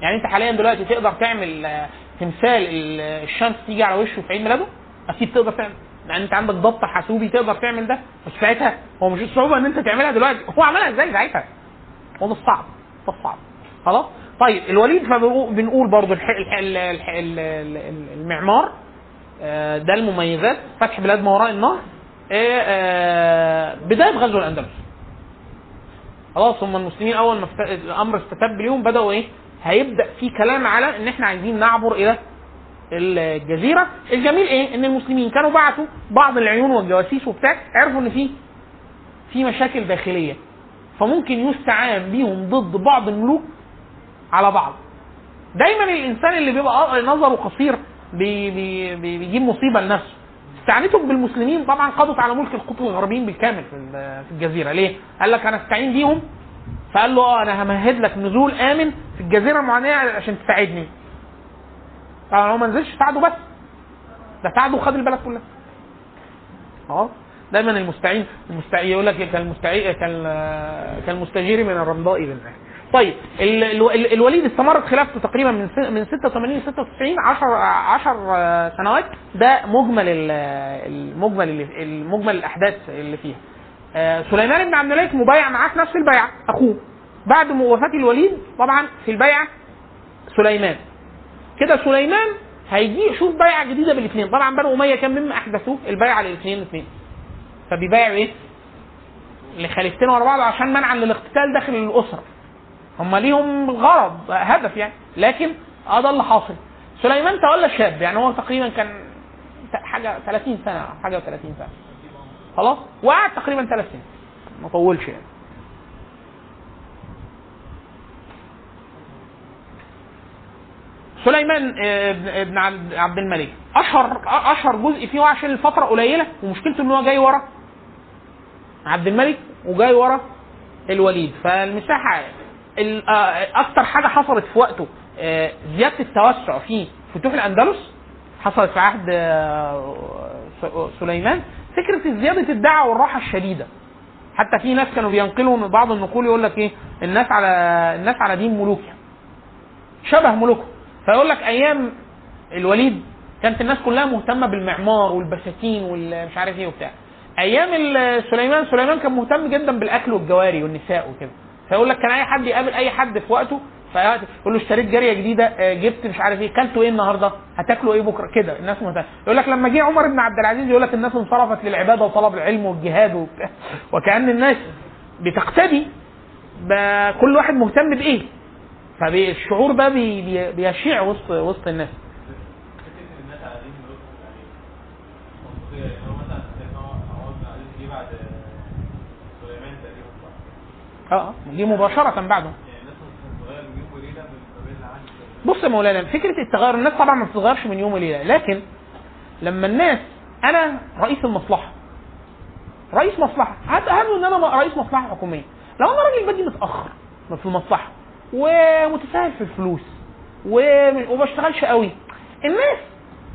يعني انت حاليا دلوقتي تقدر تعمل تمثال الشمس تيجي على وشه في عيد ميلاده اكيد تقدر تعمل، لان انت عندك ضبط حاسوبي تقدر تعمل ده. بس ساعتها هو مش الصعوبه ان انت تعملها دلوقتي، هو عملها ازاي ساعتها؟ هو مش صعب مش صعب خلاص. طيب الوليد بنقول برضو المعمار ده المميزات فتح بلاد ما وراء النهر بدايه غزو الاندلس خلاص. ثم المسلمين اول ما الامر استتب ليهم بداوا ايه هيبدا في كلام على ان احنا عايزين نعبر الى الجزيره. الجميل ايه ان المسلمين كانوا بعتوا بعض العيون والجواسيس وبتاع، عرفوا ان في في مشاكل داخليه فممكن يستعان بيهم ضد بعض الملوك على بعض. دايما الانسان اللي بيبقى نظره قصير بي بي بي بيجيب مصيبه لنفسه. استعانتهم بالمسلمين طبعا قضت على ملك القطب الغربيين بالكامل في الجزيره. ليه؟ قال لك انا استعين بيهم، فقال له اه انا همهد لك نزول امن في الجزيره المعينه عشان تساعدني. طبعا هو ما نزلش ساعده بس ده ساعده وخد البلد كلها. اه دايما المستعين المستعين يقول لك كالمستعين كالمستجير من الرمضاء بالله. طيب الوليد استمرت خلافته تقريبا من من ستة وثمانين ل ستة وتسعين عشر عشر سنوات. ده مجمل المجمل المجمل الاحداث اللي فيها. سليمان بن عبد الملك مبايع معاه في نفس البيعه اخوه بعد وفاه الوليد طبعا في البيعه سليمان كده. سليمان هيجي يشوف بيعه جديده بالاثنين. طبعا بنو اميه كان مما احدثوه البيعه للاثنين الاثنين، فبيبايعوا ايه لخليفتين ورا بعض عشان منعا للاقتتال داخل الاسره. هم ليهم غرض هدف يعني، لكن هذا اللي حاصل. سليمان تولى شاب، يعني هو تقريبا كان حاجه ثلاثين سنه حاجه و30 سنه خلاص، وقعد تقريبا ثلاث سنين ما طولش يعني. سليمان بن عبد الملك اشهر اشهر جزء فيه عشان الفتره قليله، ومشكلته ان هو جاي ورا عبد الملك وجاي ورا الوليد، فالمساحه اكتر حاجه حصلت في وقته زياده التوسع في فتوح الاندلس حصلت في عهد سليمان. فكره زياده الدعوه والراحه الشديده، حتى في ناس كانوا بينقلوا من بعض النقول يقول لك ايه الناس على الناس على دين ملوكها شبه ملوكهم. فيقول لك ايام الوليد كانت الناس كلها مهتمه بالمعمار والبساتين والمش عارف ايه وبتاع. ايام سليمان سليمان كان مهتم جدا بالاكل والجواري والنساء وكده. فيقول لك كان اي حد يقابل اي حد في وقته فيقول له اشتريت جاريه جديده، جبت مش عارف ايه، كلتوا ايه النهارده، هتاكلوا ايه بكره كده. الناس مهتمه. يقول لك لما جه عمر بن عبد العزيز يقول لك الناس انصرفت للعباده وطلب العلم والجهاد وبتاع. وكأن الناس بتقتدي بكل واحد مهتم بايه، فالشعور ده بيشيع وسط وسط الناس. اه دي مباشره بعده. بص يا مولانا، فكره التغير الناس طبعا ما بتتغيرش من يوم وليله، لكن لما الناس انا رئيس المصلحه رئيس مصلحه هتقول ان انا رئيس مصلحه حكوميه. لو انا راجل بدي متاخر في المصلحه ومتساهل في الفلوس ومبشتغلش قوي، الناس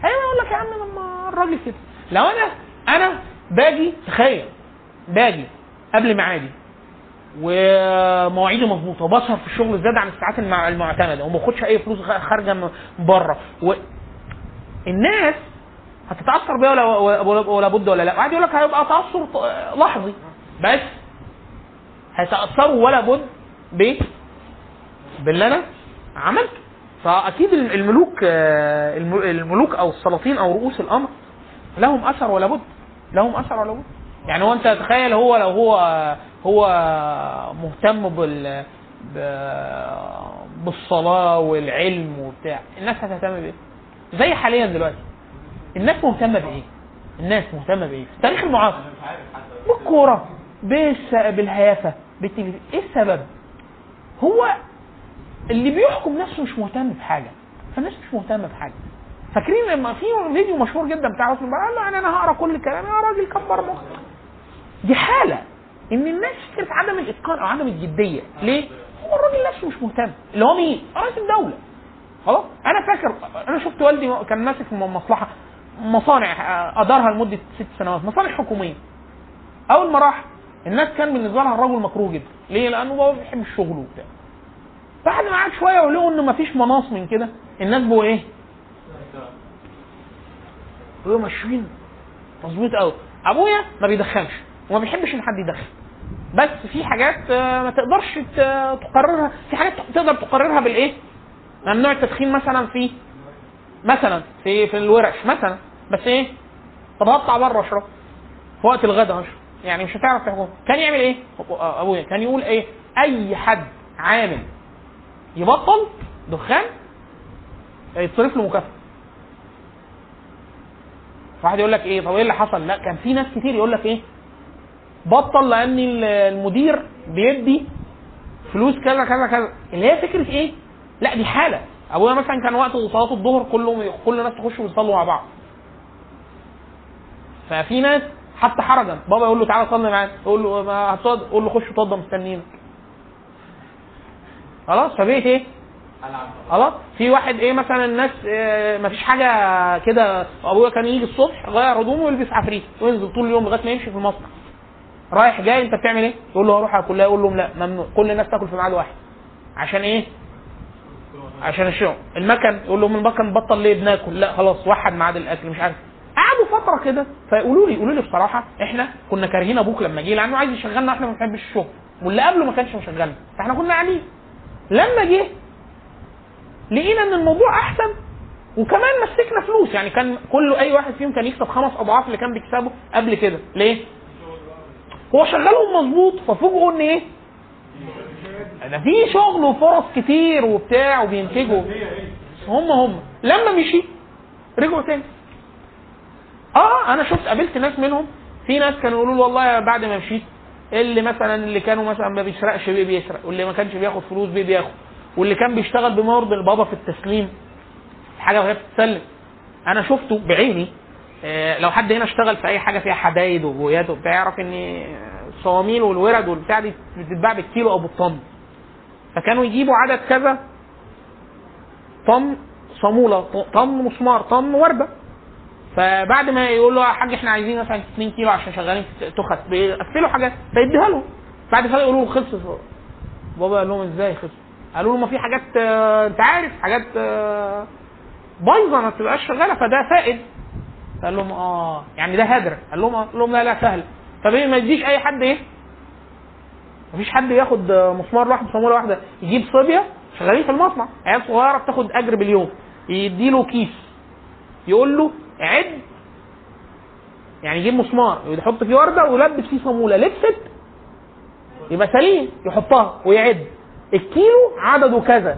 هيقول لك يا عم لما الراجل كده. لو انا انا باجي تخيل باجي قبل معادي ومواعيدي مظبوطه وبسهر في الشغل زياده عن الساعات المعتمده وما باخدش اي فلوس خارجه من بره، و... الناس هتتاثر بيا ولا ولا بد ولا لا. واحد يقول لك هيبقى تاثر لحظي بس هيتاثروا ولا بد ب باللي انا عملت. فاكيد الملوك الملوك او السلاطين او رؤوس الامر لهم اثر ولا بد لهم اثر ولا بد. يعني هو انت تخيل هو لو هو هو مهتم بال بالصلاه والعلم وبتاع، الناس هتهتم بايه؟ زي حاليا دلوقتي الناس مهتمه بايه؟ الناس مهتمه بايه؟ في التاريخ المعاصر بالكوره بالهيافه بالتلفزيون. ايه السبب؟ هو اللي بيحكم نفسه مش مهتم بحاجه، فالناس مش مهتمه بحاجه. فاكرين لما في فيديو مشهور جدا بتاع عثمان بن عفان انا هقرا كل كلامي يا راجل كبر مخك. دي حاله ان الناس فكره عدم الاتقان او عدم الجديه. ليه؟ هو الراجل نفسه مش مهتم. اللي هو مين؟ رئيس الدوله. خلاص. انا فاكر انا شفت والدي كان ماسك مصلحه مصانع ادارها لمده ست سنوات مصانع حكوميه. اول ما راح الناس كان بالنسبه لها الرجل مكروه جدا، ليه؟ لانه هو بيحب الشغل وبتاع. بعد ما قعد شويه ولقوا انه مفيش مناص من كده، الناس بقوا ايه؟ بقوا ماشيين مظبوط قوي. ابويا ما بيدخلش وما بيحبش ان حد يدخل، بس في حاجات ما تقدرش تقررها، في حاجات تقدر تقررها بالايه؟ ممنوع التدخين مثلا في مثلا في في الورش مثلا، بس ايه؟ طب هطلع بره اشرب في وقت الغداء اشرب، يعني مش هتعرف تحكم. كان يعمل ايه؟ ابويا كان يقول ايه؟ اي حد عامل يبطل دخان يتصرف له مكافأة. واحد يقول لك ايه؟ طب ايه اللي حصل؟ لا، كان في ناس كتير يقول لك ايه؟ بطل لان المدير بيدي فلوس كذا كذا كذا، اللي هي فكره ايه؟ لا دي حاله. ابويا مثلا كان وقت صلاه الظهر كلهم كل الناس تخش وتصلوا مع بعض، ففي ناس حتى حرجا بابا يقول له تعالى صلي معانا، يقول له ما هتصلي، يقول له خش اتفضل مستنيين خلاص. فبقيت ايه؟ خلاص في واحد ايه مثلا الناس إيه مفيش حاجه كده، ابويا كان يجي الصبح غير هدومه ويلبس عفريت وينزل طول اليوم لغايه ما يمشي في المصنع رايح جاي. انت بتعمل ايه؟ يقول له هروح اكلها، يقول لهم لا ممنوع كل الناس تاكل في ميعاد واحد. عشان ايه؟ عشان الشغل. المكن يقول لهم المكن بطل ليه بناكل؟ لا خلاص وحد ميعاد الاكل مش عارف. قعدوا فتره كده فيقولوا لي يقولوا لي بصراحه احنا كنا كارهين ابوك لما جه لانه عايز يشغلنا، احنا ما بنحبش الشغل واللي قبله ما كانش مشغلنا فاحنا كنا قاعدين. لما جه لقينا ان الموضوع احسن وكمان مسكنا فلوس، يعني كان كل اي واحد فيهم كان يكسب خمس اضعاف اللي كان بيكسبه قبل كده. ليه؟ هو شغلهم مظبوط. ففوجئوا ان ايه؟ انا في شغل وفرص كتير وبتاع وبينتجوا هم هم لما مشي رجعوا تاني. اه انا شفت قابلت ناس منهم، في ناس كانوا يقولوا والله بعد ما مشيت اللي مثلا اللي كانوا مثلا ما بيسرقش بيه بيسرق، واللي ما كانش بياخد فلوس بيه بياخد، واللي كان بيشتغل بمرض البابا في التسليم حاجه وهي بتتسلم. انا شفته بعيني. لو حد هنا اشتغل في اي حاجه فيها حدايد وبويات وبتاع يعرف ان الصواميل والورد والبتاع دي بتتباع بالكيلو او بالطن، فكانوا يجيبوا عدد كذا طن صاموله طن مسمار طن ورده. فبعد ما يقولوا يا حاج احنا عايزين مثلا اتنين كيلو عشان شغالين في تخت بيقفلوا حاجات فيديها لهم، بعد كده يقولوا خلص. بابا قال لهم ازاي خلص؟ قالوا له ما في حاجات اه انت عارف حاجات اه بايظه ما بتبقاش شغاله فده فائد. قال لهم اه يعني ده هدر؟ قال لهم قال لهم لا لا سهل. طب ايه ما يديش اي حد ايه؟ مفيش حد ياخد مسمار واحد صاموله واحده، يجيب صبيه شغالين في المصنع عيال صغيره بتاخد اجر باليوم، يديله كيس يقول له عد، يعني يجيب مسمار ويحط فيه ورده ويلبس فيه صاموله، لبست يبقى سليم يحطها ويعد الكيلو عدده كذا.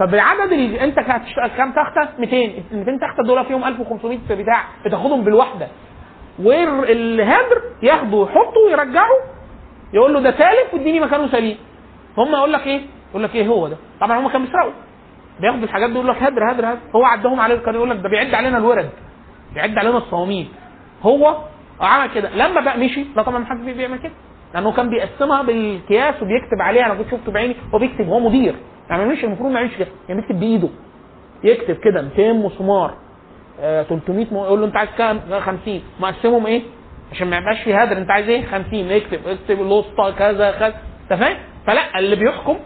فبالعدد اللي انت هتشتغل كام تخته؟ مئتين تخته دول فيهم ألف وخمسمية بتاع بتاخدهم بالوحده، والهدر ياخده ويحطه ويرجعه يقول له ده تالف واديني مكانه سليم. هم يقول لك ايه؟ يقول لك ايه هو ده؟ طبعا هم كانوا بيسرقوا بياخدوا الحاجات دي يقول لك هدر هدر هدر. هو عدهم عليه كان يقول لك ده بيعد علينا الورد بيعد علينا الصواميل. هو عمل كده لما بقى مشي لا طبعا محدش بيعمل كده لانه كان بيقسمها بالكياس وبيكتب عليها. انا كنت شفته بعيني هو بيكتب، هو مدير يعني مش المفروض ما يعملش كده، يعني يكتب بايده يكتب كده مئتين مسمار آه تلتمية م... يقول له انت عايز كام؟ خمسين مقسمهم ايه عشان ما يبقاش في هدر. انت عايز ايه؟ خمسين يكتب اكتب الوسطى كذا كذا انت فاهم. فلا اللي بيحكم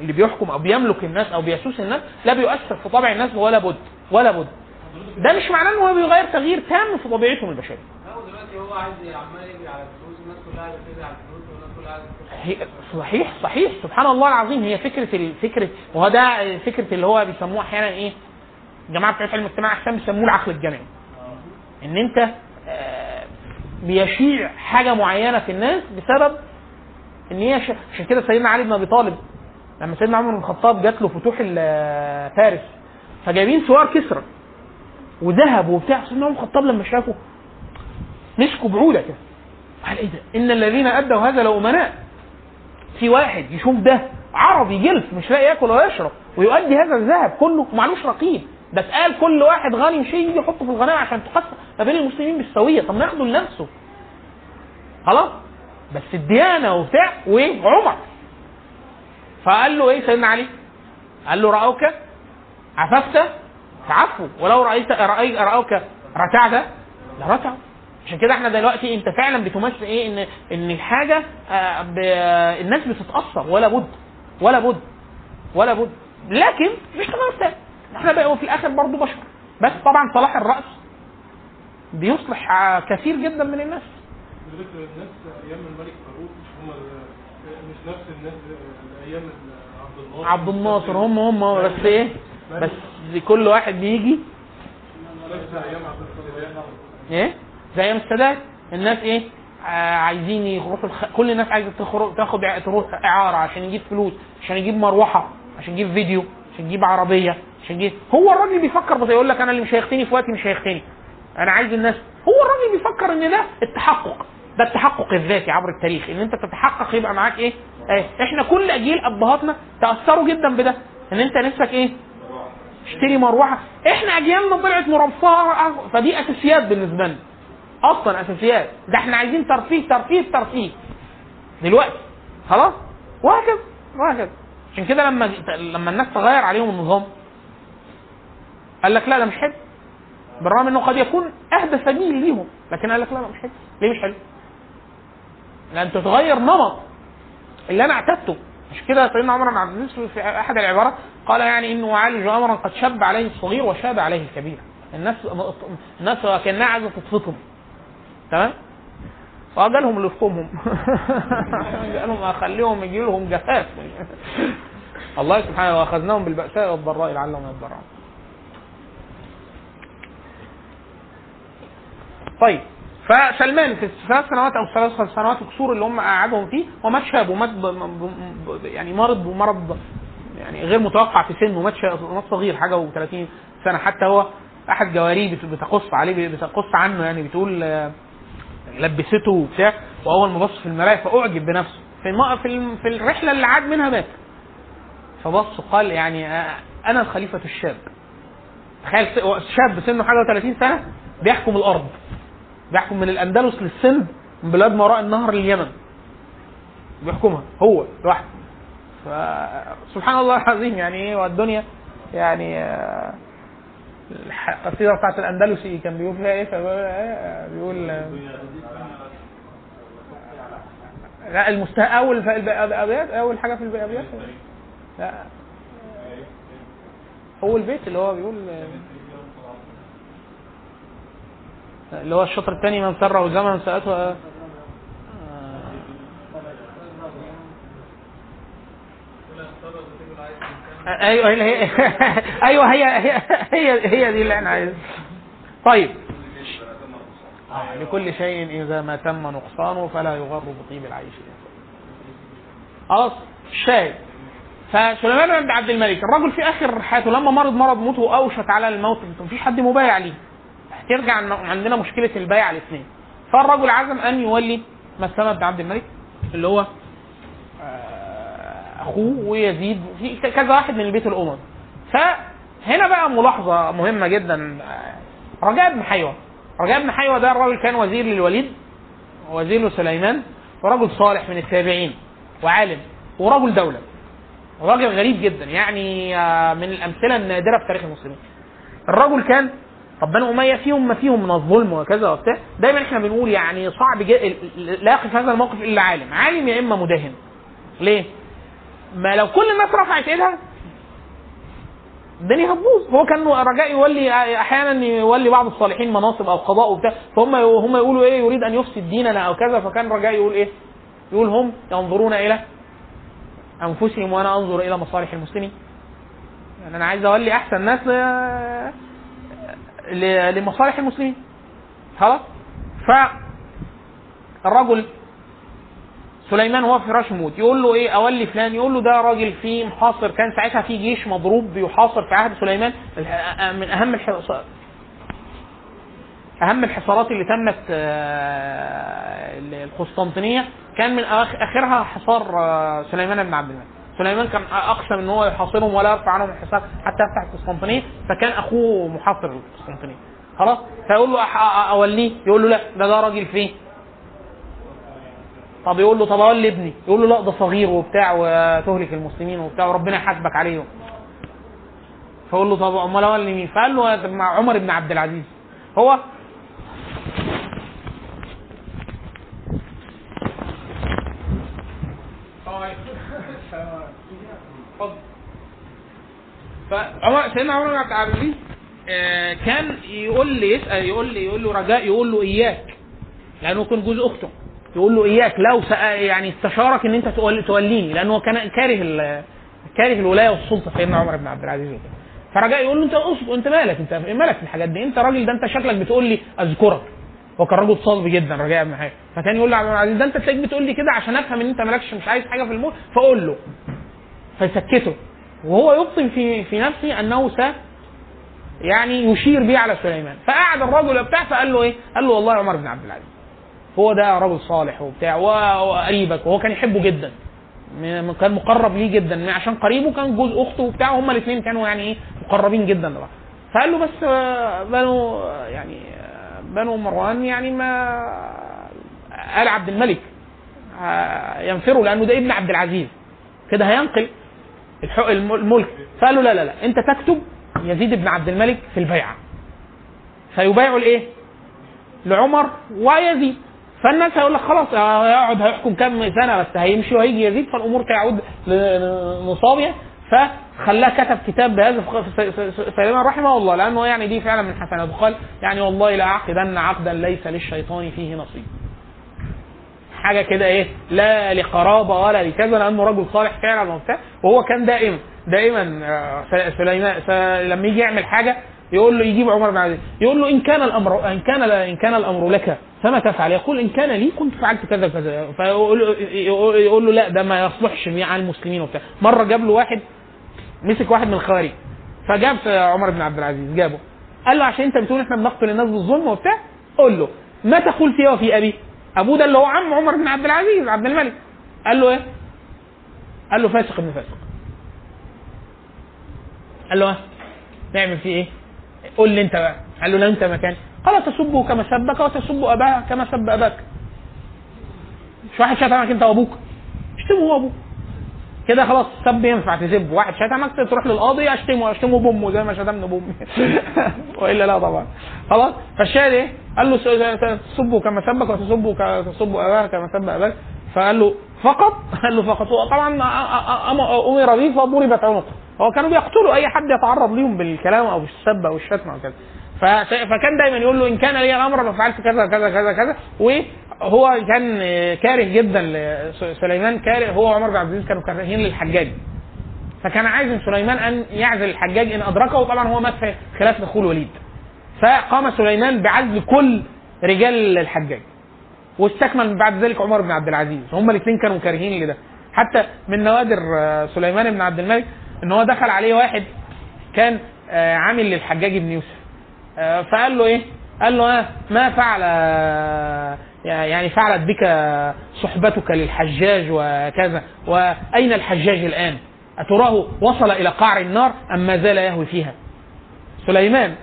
اللي بيحكم او بيملك الناس او بيسوس الناس لا بيؤثر في طبع الناس ولا بد ولا بد. ده مش معناه ان هو بيغير تغيير تام في طبيعتهم البشريه. هو دلوقتي هو عايز عمال يجري على الفلوس الناس كلها عايزه تجري على الفلوس والناس كلها عايزه. صحيح صحيح سبحان الله العظيم. هي فكره الفكره وهو ده فكره اللي هو بيسموه احيانا ايه جماعه بتوع علم الاجتماع احسن بيسموه العقل الجمعي، ان انت بيشيع حاجه معينه في الناس بسبب ان هي ش... عشان كده سيدنا علي بن ابي طالب لما سيدنا عمر بن الخطاب جات له فتوح فارس فجايبين سوار كسرى وذهب وبتاع، سيدنا عمر بن الخطاب لما شافه مسكوا بعوده كده قال ايه ده؟ ان الذين ادوا هذا لو امناء. في واحد يشوف ده عربي جلف مش لاقي ياكل ولا يشرب ويؤدي هذا الذهب كله ومعلوش رقيب، ده اتقال كل واحد غني شيء يحطه في الغناء عشان تقسم ما بين المسلمين بالسويه. طب ناخده لنفسه خلاص بس الديانه وبتاع. وعمر فقال له ايه سيدنا علي؟ قال له راوك عففت تعفوا، ولو رأيت رأي رأوك رتعت لرتعوا. عشان كده احنا دلوقتي انت فعلا بتمثل ايه، ان ان الحاجه اه الناس بتتاثر، ولا بد ولا بد ولا بد لكن مش تمام. احنا بقى في الاخر برضو بشر، بس طبعا صلاح الراس بيصلح كثير جدا من الناس. الناس ايام الملك فاروق مش هم، مش نفس الناس ايام عبد الناصر. عبد الناصر هم هم بس ايه، بس كل واحد بيجي ايه زي ايام السادات. الناس ايه عايزين يروحوا، كل الناس عايزه تاخد تروح اعاره عشان يجيب فلوس، عشان يجيب مروحه، عشان يجيب فيديو، عشان يجيب عربيه، عشان يجيب. هو الراجل بيفكر بس يقول لك انا اللي مش هيختني في وقتي، مش هيختني، انا عايز الناس. هو الراجل بيفكر ان ده التحقق، ده التحقق الذاتي عبر التاريخ، ان انت تتحقق يبقى معاك ايه. اه احنا كل اجيال ابهاتنا تاثروا جدا بده، ان انت نفسك ايه اشتري مروحه. احنا اجيالنا طلعت مرفهه، فدي اساسيات بالنسبه لنا اصلا، اساسيات. ده احنا عايزين ترفيه ترفيه ترفيه دلوقتي خلاص، وهكذا وهكذا. عشان كده لما لما الناس تغير عليهم النظام قال لك لا ده مش حلو، بالرغم انه قد يكون اهدى سبيل ليهم، لكن قال لك لا ده مش حلو. ليه مش حلو؟ لان تتغير نمط اللي انا اعتدته. عشان كده سيدنا عمر بن عبد العزيز في احد العبارات قال يعني انه وعالج امرا قد شب عليه الصغير وشاب عليه الكبير. الناس الناس كانها عايزه تطفطهم تمام، واجلهم اللي يفقمهم قالهم اخليهم يجي لهم جفاف الله سبحانه، واخذناهم بالبأساء والضراء لعلهم يضرعون. طيب فسلمان في ثلاث سنوات او ثلاث سنوات القصور اللي هم قعدهم فيه ومات شاب، ومات يعني مرض، ومرض يعني غير متوقع في سنه، ومات صغير حاجه و30 سنه. حتى هو احد جواريه بتقص عليه، بتقص عنه يعني، بتقول لبسته وبتاع، واول ما بص في المرايه فاعجب بنفسه. في في الرحله اللي عاد منها مات، فبص قال يعني انا الخليفه الشاب. تخيل شاب سنه حاجه و30 سنه بيحكم الارض، بيحكم من الاندلس للسند، من بلاد ما وراء النهر لليمن، بيحكمها هو لوحده. فسبحان الله العظيم يعني. والدنيا يعني القصيدة بتاعت الأندلسي كان بيقول فيها إيه، بيقول لا المستهى أول في الأبيات، أول حاجة في الأبيات لا أول بيت اللي هو بيقول اللي هو الشطر الثاني، من سره زمن سأته ايوه هي ايوه هي هي هي دي اللي احنا عايزينها. طيب لكل شيء اذا ما تم نقصانه فلا يغر بطيب العيش. خلاص الشاهد، فسليمان بن عبد الملك الرجل في اخر حياته لما مرض مرض موته اوشك على الموت، مفيش حد مبايع ليه. هترجع عندنا مشكله البيع الاثنين. فالرجل عزم ان يولي مسلمة بن عبد الملك اللي هو اخوه ويزيد في كذا واحد من البيت الاموي. فهنا بقى ملاحظه مهمه جدا، رجاء بن حيوة. رجاء بن حيوة ده الراجل كان وزير للوليد، وزير لسليمان، ورجل صالح من التابعين، وعالم، ورجل دوله، راجل غريب جدا يعني، من الامثله النادره في تاريخ المسلمين. الرجل كان طب بنو اميه فيهم ما فيهم من الظلم وكذا وبتاع، دايما احنا بنقول يعني صعب لا يقف هذا الموقف الا عالم، عالم يا اما مداهم. ليه؟ ما لو كل الناس رفعت ايدها الدنيا هتبوظ. هو كان رجاء يولي احيانا يولي بعض الصالحين مناصب او قضاء وبتاع، فهم هم يقولوا ايه يريد ان يفسد ديننا او كذا، فكان رجاء يقول ايه، يقول هم ينظرون الى انفسهم وانا انظر الى مصالح المسلمين. يعني انا عايز اولي احسن ناس لمصالح المسلمين خلاص. فالرجل سليمان هو في فراش موت يقول له ايه اولي فلان، يقول له ده راجل فيه محاصر، كان ساعتها فيه جيش مضروب بيحاصر في عهد سليمان. من اهم الحصارات اهم الحصارات اللي تمت القسطنطينيه كان من اخرها حصار سليمان بن عبد الملك. سليمان كان اقسم ان هو يحاصرهم ولا يرفع عنهم الحصار حتى يفتح القسطنطينيه، فكان اخوه محاصر القسطنطينيه خلاص. فيقول له اوليه، يقول له لا ده ده راجل فيه. طب يقول له طب اولي ابني، يقول له لا ده صغير وبتاع وتهلك المسلمين وبتاع وربنا يحاسبك عليهم. فقول له طب امال انا مين؟ فقال له مع عمر بن عبد العزيز. هو فعمر سيدنا عمر بن عبد العزيز كان يقول لي يسأل يقول لي يقول له رجاء يقول له اياك لانه كان جوز اخته، يقول له اياك لو يعني استشارك ان انت توليني لانه كان كاره كاره الولايه والسلطه سيدنا عمر بن عبد العزيز وكده. فرجاء يقول له انت اصبر انت مالك انت مالك في الحاجات دي، انت راجل، ده انت شكلك بتقول لي اذكرك. وكان راجل صلب جدا رجاء بن حيوة، فكان يقول له عبد العزيز ده انت تلاقيك بتقول لي كده عشان افهم ان انت مالكش مش عايز حاجه في المول، فقول له. فيسكته وهو يبطن في في نفسه انه س يعني يشير بيه على سليمان. فقعد الرجل بتاع فقال له ايه؟ قال له والله عمر بن عبد العزيز هو ده رجل صالح وبتاع وقريبك، وهو كان يحبه جدا، كان مقرب ليه جدا عشان قريبه كان جوز اخته وبتاع، وهم الاثنين كانوا يعني ايه مقربين جدا لبعض. فقال له بس بنو يعني بنو مروان يعني ما قال عبد الملك ينفره لانه ده ابن عبد العزيز كده هينقل الملك. فقال له لا لا لا انت تكتب يزيد بن عبد الملك في البيعه فيبايعوا لايه؟ لعمر ويزيد. فالناس هيقول لك خلاص هيقعد هيحكم كام سنه بس هيمشي وهيجي يزيد، فالامور تعود لنصابها. فخلاه كتب كتاب بهذا سليمان رحمه الله، لانه يعني دي فعلا من حسناته. قال يعني والله لاعقدن عقدا ليس للشيطان فيه نصيب، حاجه كده ايه لا لقرابه ولا لكذا، لانه رجل صالح فعلا وبتاع. وهو كان دائما دائما سليمان لما يجي يعمل حاجه يقول له يجيب عمر بن عبد العزيز يقول له ان كان الامر ان كان ان كان الامر لك فما تفعل، يقول ان كان لي كنت فعلت كذا كذا، فيقول له لا ده ما يصلحش مع المسلمين وبتاع. مره جاب له واحد، مسك واحد من الخوارج، فجاب عمر بن عبد العزيز جابه قال له عشان انت بتقول احنا بنقتل الناس بالظلم وبتاع، قول له ما تقول فيها وفي ابي، ابوه ده اللي هو عم عمر بن عبد العزيز عبد الملك. قال له ايه؟ قال له فاسق ابن فاسق. قال له نعمل فيه ايه؟ قول لي انت بقى. قال له لو انت مكاني قال تسبه كما سبك وتسب اباها كما سب اباك. مش واحد شتمك انت وابوك اشتمه هو ابوه كده خلاص، سب ينفع تسب، واحد شتمك تروح للقاضي اشتمه اشتمه بامه زي ما شتمنا بامي والا لا طبعا خلاص. فالشاهد ايه؟ قال له تسبه كما سبك وتسب تسب اباها كما سب اباك. فقال له فقط قال له فقط طبعا امر به فضربت عنقه. هو كانوا بيقتلوا اي حد يتعرض ليهم بالكلام او بالسب او الشتم او كذا. فكان دايما يقول له ان كان لي الامر ما فعلت كذا كذا كذا كذا. وهو كان كاره جدا لسليمان، كاره هو عمر بن عبد العزيز كانوا كارهين للحجاج، فكان عايز سليمان ان يعزل الحجاج ان ادركه. وطبعا هو مات في خلاف دخول الوليد، فقام سليمان بعزل كل رجال الحجاج، واستكمل بعد ذلك عمر بن عبد العزيز. هم الاثنين كانوا كارهين لده. حتى من نوادر سليمان بن عبد الملك ان هو دخل عليه واحد كان عامل للحجاج بن يوسف، فقال له ايه؟ قال له اه ما فعل يعني فعلت بك صحبتك للحجاج وكذا، واين الحجاج الان؟ اتراه وصل الى قعر النار ام ما زال يهوي فيها؟ سليمان.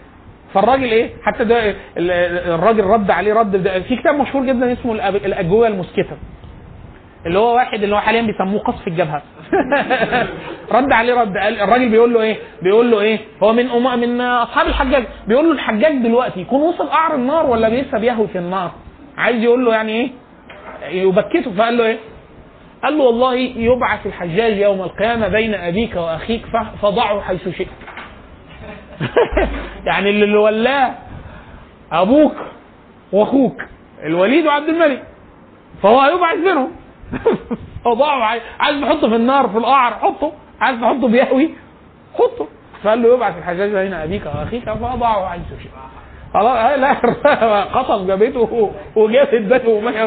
فالراجل ايه؟ حتى ده الراجل رد عليه رد في كتاب مشهور جدا اسمه الاجوبه المسكته، اللي هو واحد اللي هو حاليا بيسموه قصف الجبهه رد عليه رد. الراجل بيقول له ايه؟ بيقول له ايه؟ هو من أم... من اصحاب الحجاج، بيقول له الحجاج دلوقتي يكون وصل قعر النار ولا لسه بيهوي في النار؟ عايز يقول له يعني ايه؟ يبكته. فقال له ايه؟ قال له والله يبعث الحجاج يوم القيامه بين ابيك واخيك فضعه حيث شئت يعني اللي ولاه ابوك واخوك الوليد وعبد الملك فهو يبعث بينهم وضعه عايز تحطه في النار في القعر حطه، عايز تحطه بيهوي حطه. فقال له يبعث الحجاج بين ابيك واخيك فضعه عايز شيء خلاص، لا قصف جابته وجابت ذاته وما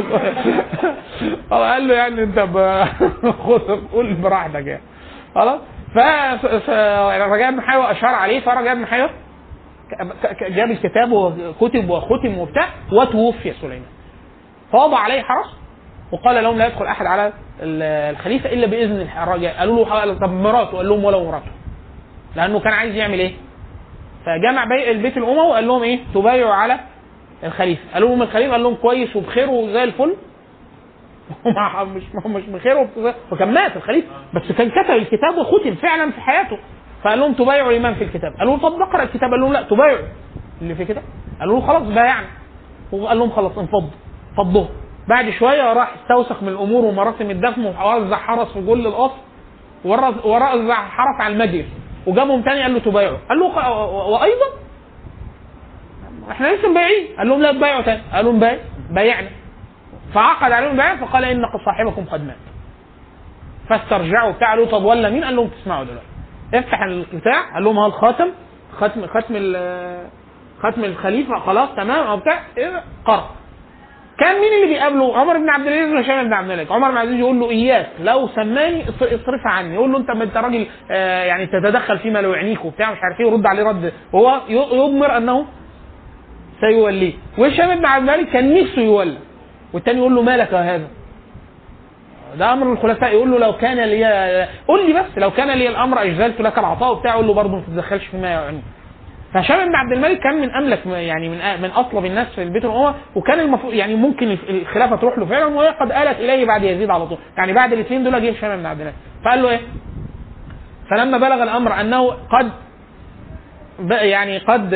قال له يعني انت خد قول براحتك يعني خلاص. ف رجاء بن حيوة اشار عليه، فرجاء بن حيوة جاب الكتاب وكتب وختم وبتاع، وتوفي سليمان. فوضع عليه حرس وقال لهم لا يدخل احد على الخليفه الا باذن الرجاء. قالوا له طب مراته؟ قال لهم ولا مراته، لانه كان عايز يعمل ايه؟ فجمع بيع البيت الاموي وقال لهم ايه؟ تبايعوا على الخليفه. قالوا لهم الخليفه؟ قال لهم كويس وبخير وزي الفل مش مش بخير وبخير، وكان مات الخليفه بس كان كتب الكتاب وختم فعلا في حياته. فقال لهم تبايعوا الإمام في الكتاب. قالوا له طب نقرأ الكتاب. قالوا لا تبايعوا اللي في كده. قالوا له خلاص بايعنا. وقال لهم خلاص انفضوا فضوه. بعد شوية راح استوسخ من الأمور ومراسم الدفن ووزع حرس في كل القصر ووزع حرس على المجلس وجابهم تاني قال له تبايعوا. قال له وأيضا احنا لسه مبايعين. قال لهم لا تبايعوا تاني. قالوا بايع بايعنا. فعقد عليهم البيعة فقال إن صاحبكم قد مات. فاسترجعوا تعالوا طب ولا مين؟ قال لهم تسمعوا دلوقتي افتح البتاع. قال لهم ها الخاتم ختم ختم ختم الخليفة خلاص تمام او بتاع ايه قرأ. كان مين اللي بيقابله؟ عمر بن عبد العزيز وهشام بن عبد الملك. عمر بن عبد العزيز يقول له اياك لو سماني اصرف عني. يقول له انت ما انت راجل اه يعني تتدخل فيما لو يعنيك وبتاع مش عارف ايه. يرد عليه رد وهو يضمر انه سيوليه. وهشام بن عبد الملك كان نفسه يولى والتاني يقول له مالك هذا ده امر الخلفاء. يقول له لو كان لي قول لي بس لو كان لي الامر اجزلت لك العطاء وبتاع. يقول له برضه ما تتدخلش فيما يعني. فهشام بن عبد الملك كان من املك يعني من من اطلب الناس في البيت الاموي وكان المفروض يعني ممكن الخلافه تروح له فعلا وهي قد آلت اليه بعد يزيد على طول يعني بعد الاثنين دول جه هشام بن عبد الملك فقال له ايه. فلما بلغ الامر انه قد يعني قد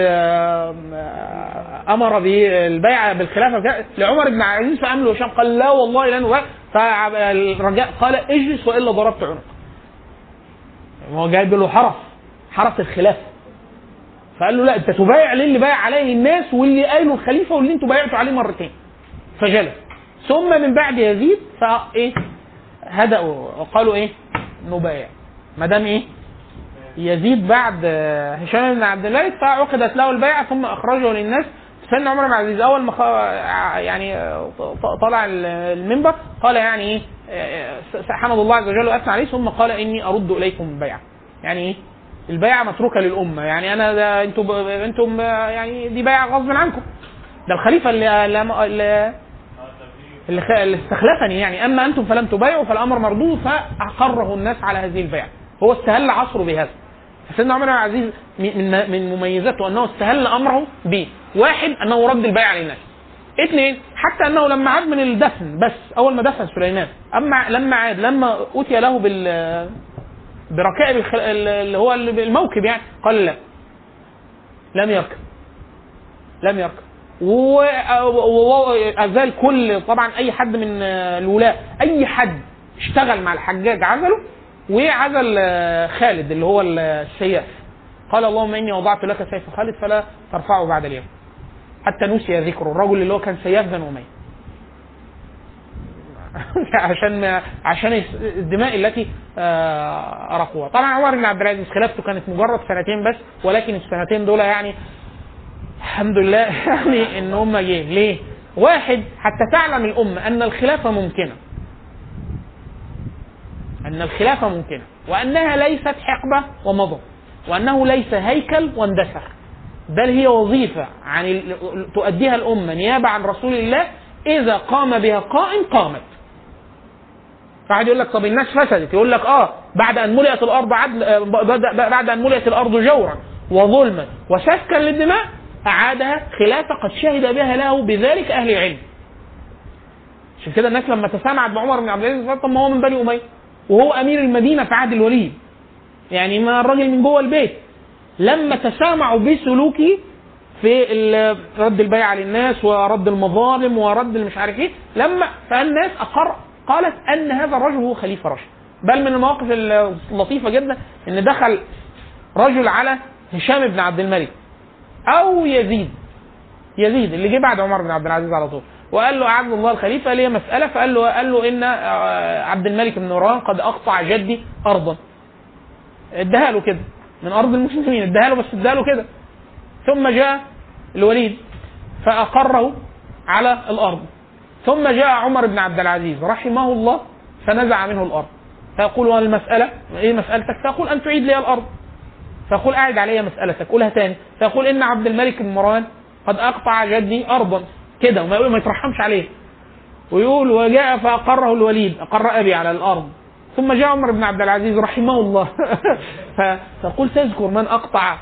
امر بالبيعه بالخلافه لعمر بن عبد العزيز فقام له هشام قال لا والله لن. فالرجاء قال اجلس والا ضربت عنقك. هو جايب له حرس حرس الخلافه. فقال له لا انت تبايع للي بايع عليه الناس واللي قايله الخليفه واللي انتوا بايعتوا عليه مرتين. فجلس. ثم من بعد يزيد فايه هدأوا وقالوا ايه نبايع ما دام ايه يزيد بعد هشام بن عبد الملك. فعقدت له البيعه ثم اخرجه للناس. سن عمر بن عبد العزيز اول ما يعني طلع المنبر قال يعني ايه حمد الله عز وجل واثنى عليه ثم قال اني ارد اليكم البيعه. يعني ايه البيعه متروكه للامه يعني انا انتم انتم يعني دي بيعه غصب عنكم. ده الخليفه اللي اللي, اللي استخلفني يعني. اما انتم فلم تبايعوا فالامر مردود. فاقره الناس على هذه البيعه. هو استهل عصره بهذا. سيدنا عمر بن عبد العزيز من من مميزاته انه استهل امره به. واحد انه رد البيعه للناس. اثنين حتى انه لما عاد من الدفن بس اول ما دفن سليمان اما لما عاد لما اوتي له بال بركائب اللي هو الموكب يعني قال لا لم يركب لم يركب. وازال كل طبعا اي حد من الولاة اي حد اشتغل مع الحجاج عزله. وعزل خالد اللي هو السياف قال اللهم اني وضعت لك سيف خالد فلا ترفعه بعد اليوم حتى نسي ذكره. الرجل اللي هو كان سياف بن أمية عشان عشان الدماء التي ارقوها. طبعا عمر بن عبد العزيز خلافته كانت مجرد سنتين بس ولكن السنتين دول يعني الحمد لله يعني ان هم جه ليه واحد حتى تعلم الامه ان الخلافه ممكنه أن الخلافة ممكنة وأنها ليست حقبة ومضى وأنه ليس هيكل واندسخ بل هي وظيفة عن تؤديها الأمة نيابة عن رسول الله إذا قام بها قائم قامت. فعاد يقول لك طب الناس فسدت. يقول لك آه بعد أن ملئت الأرض عدل بعد أن ملئت الأرض جورا وظلما وسفكا للدماء أعادها خلافة قد شهد بها له بذلك أهل العلم. عشان كده الناس لما تسامعت بعمر بن عبد العزيز طب ما هو من بني أمية وهو امير المدينه في عهد الوليد يعني ما الراجل من جوه البيت لما تسامعوا بسلوكه في رد البيعه للناس ورد المظالم ورد مش عارف ايه لما فالناس اقر قالت ان هذا الرجل هو خليفه راشد. بل من المواقف اللطيفه جدا ان دخل رجل على هشام بن عبد الملك او يزيد يزيد اللي جه بعد عمر بن عبد العزيز على طول وقال له عبد الله الخليفه ليه مساله. فقال له قال له ان عبد الملك بن مروان قد اقطع جدي ارضا اداها له كده من ارض المسلمين اداها له بس اداها له كده. ثم جاء الوليد فاقره على الارض. ثم جاء عمر بن عبد العزيز رحمه الله فنزع منه الارض. فيقول المساله ايه مسالتك؟ فيقول ان تعيد لي الارض. فيقول اعد علي مسالتك قولها تاني. فيقول ان عبد الملك بن مروان قد اقطع جدي ارضا كده وما يقول ما يترحمش عليه ويقول وجاء فأقره الوليد أقر أبي على الأرض. ثم جاء عمر بن عبد العزيز رحمه الله فتقول تذكر من أقطع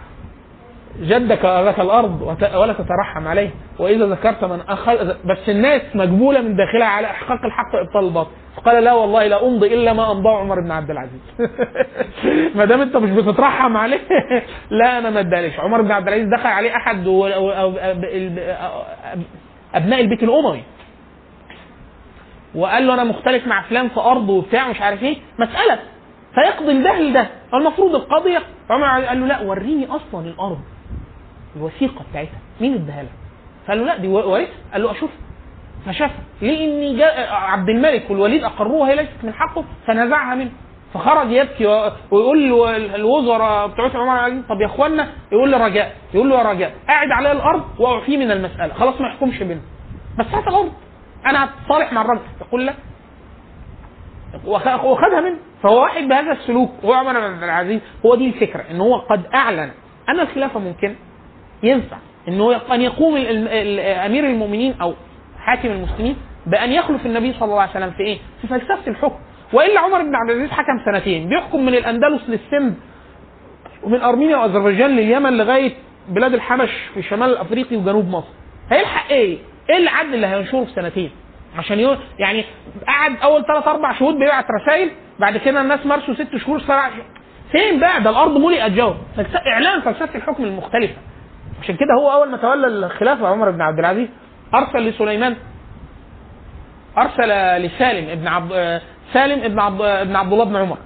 جدك لك الارض ولا تترحم عليه، واذا ذكرت من اخل. بس الناس مجبوله من داخلها على احقاق الحق وابطال الباطل. قال لا والله لا امضي الا ما امضاه عمر بن عبد العزيز. ما دام انت مش بتترحم عليه لا انا ما اداليش. عمر بن عبد العزيز دخل عليه احد ابناء البيت الاموي وقال له انا مختلف مع فلان في ارضه وبتاع مش عارف ايه مساله، فيقضي الجهل ده. المفروض القضيه عمر قال له لا وريني اصلا الارض الوثيقه بتاعتها مين اداها لها، فقال له لا دي ورث، قال له اشوف، فشاف لان عبد الملك والوليد اقروها هي ليست من حقه فنزعها منه، فخرج يبكي ويقول له الوزراء بتوع عمر قال طب يا اخوانا، يقول له رجاء، يقول له يا رجاء قاعد على الارض واعفيه من المساله خلاص ما يحكمش بينه بس هات الارض انا هتصالح مع الراجل، يقول لا وخدها منه. فهو واحد بهذا السلوك هو عمر بن عبد العزيز. هو دي الفكره ان هو قد اعلن ان الخلافه ممكن ينفع انه ان يقوم امير المؤمنين او حاكم المسلمين بان يخلف النبي صلى الله عليه وسلم في ايه في فلسفه الحكم، والا عمر بن عبد العزيز حكم سنتين بيحكم من الاندلس للسند ومن ارمينيا واذربيجان لليمن لغايه بلاد الحبش في شمال افريقيا وجنوب مصر، هيلحق ايه؟ ايه العدل اللي هينشره في سنتين؟ عشان يقول يعني قعد اول ثلاث اربع شهور بيبعت رسائل، بعد كده الناس مارسوا ست شهور صراع فين بقى؟ ده الارض ملئت جو اعلان فلسفه الحكم المختلفه. عشان كده هو اول ما تولى الخلافه عمر بن عبد العزيز ارسل لسليمان، ارسل لسالم ابن عبد سالم ابن عبد ابن عبد الله بن عمر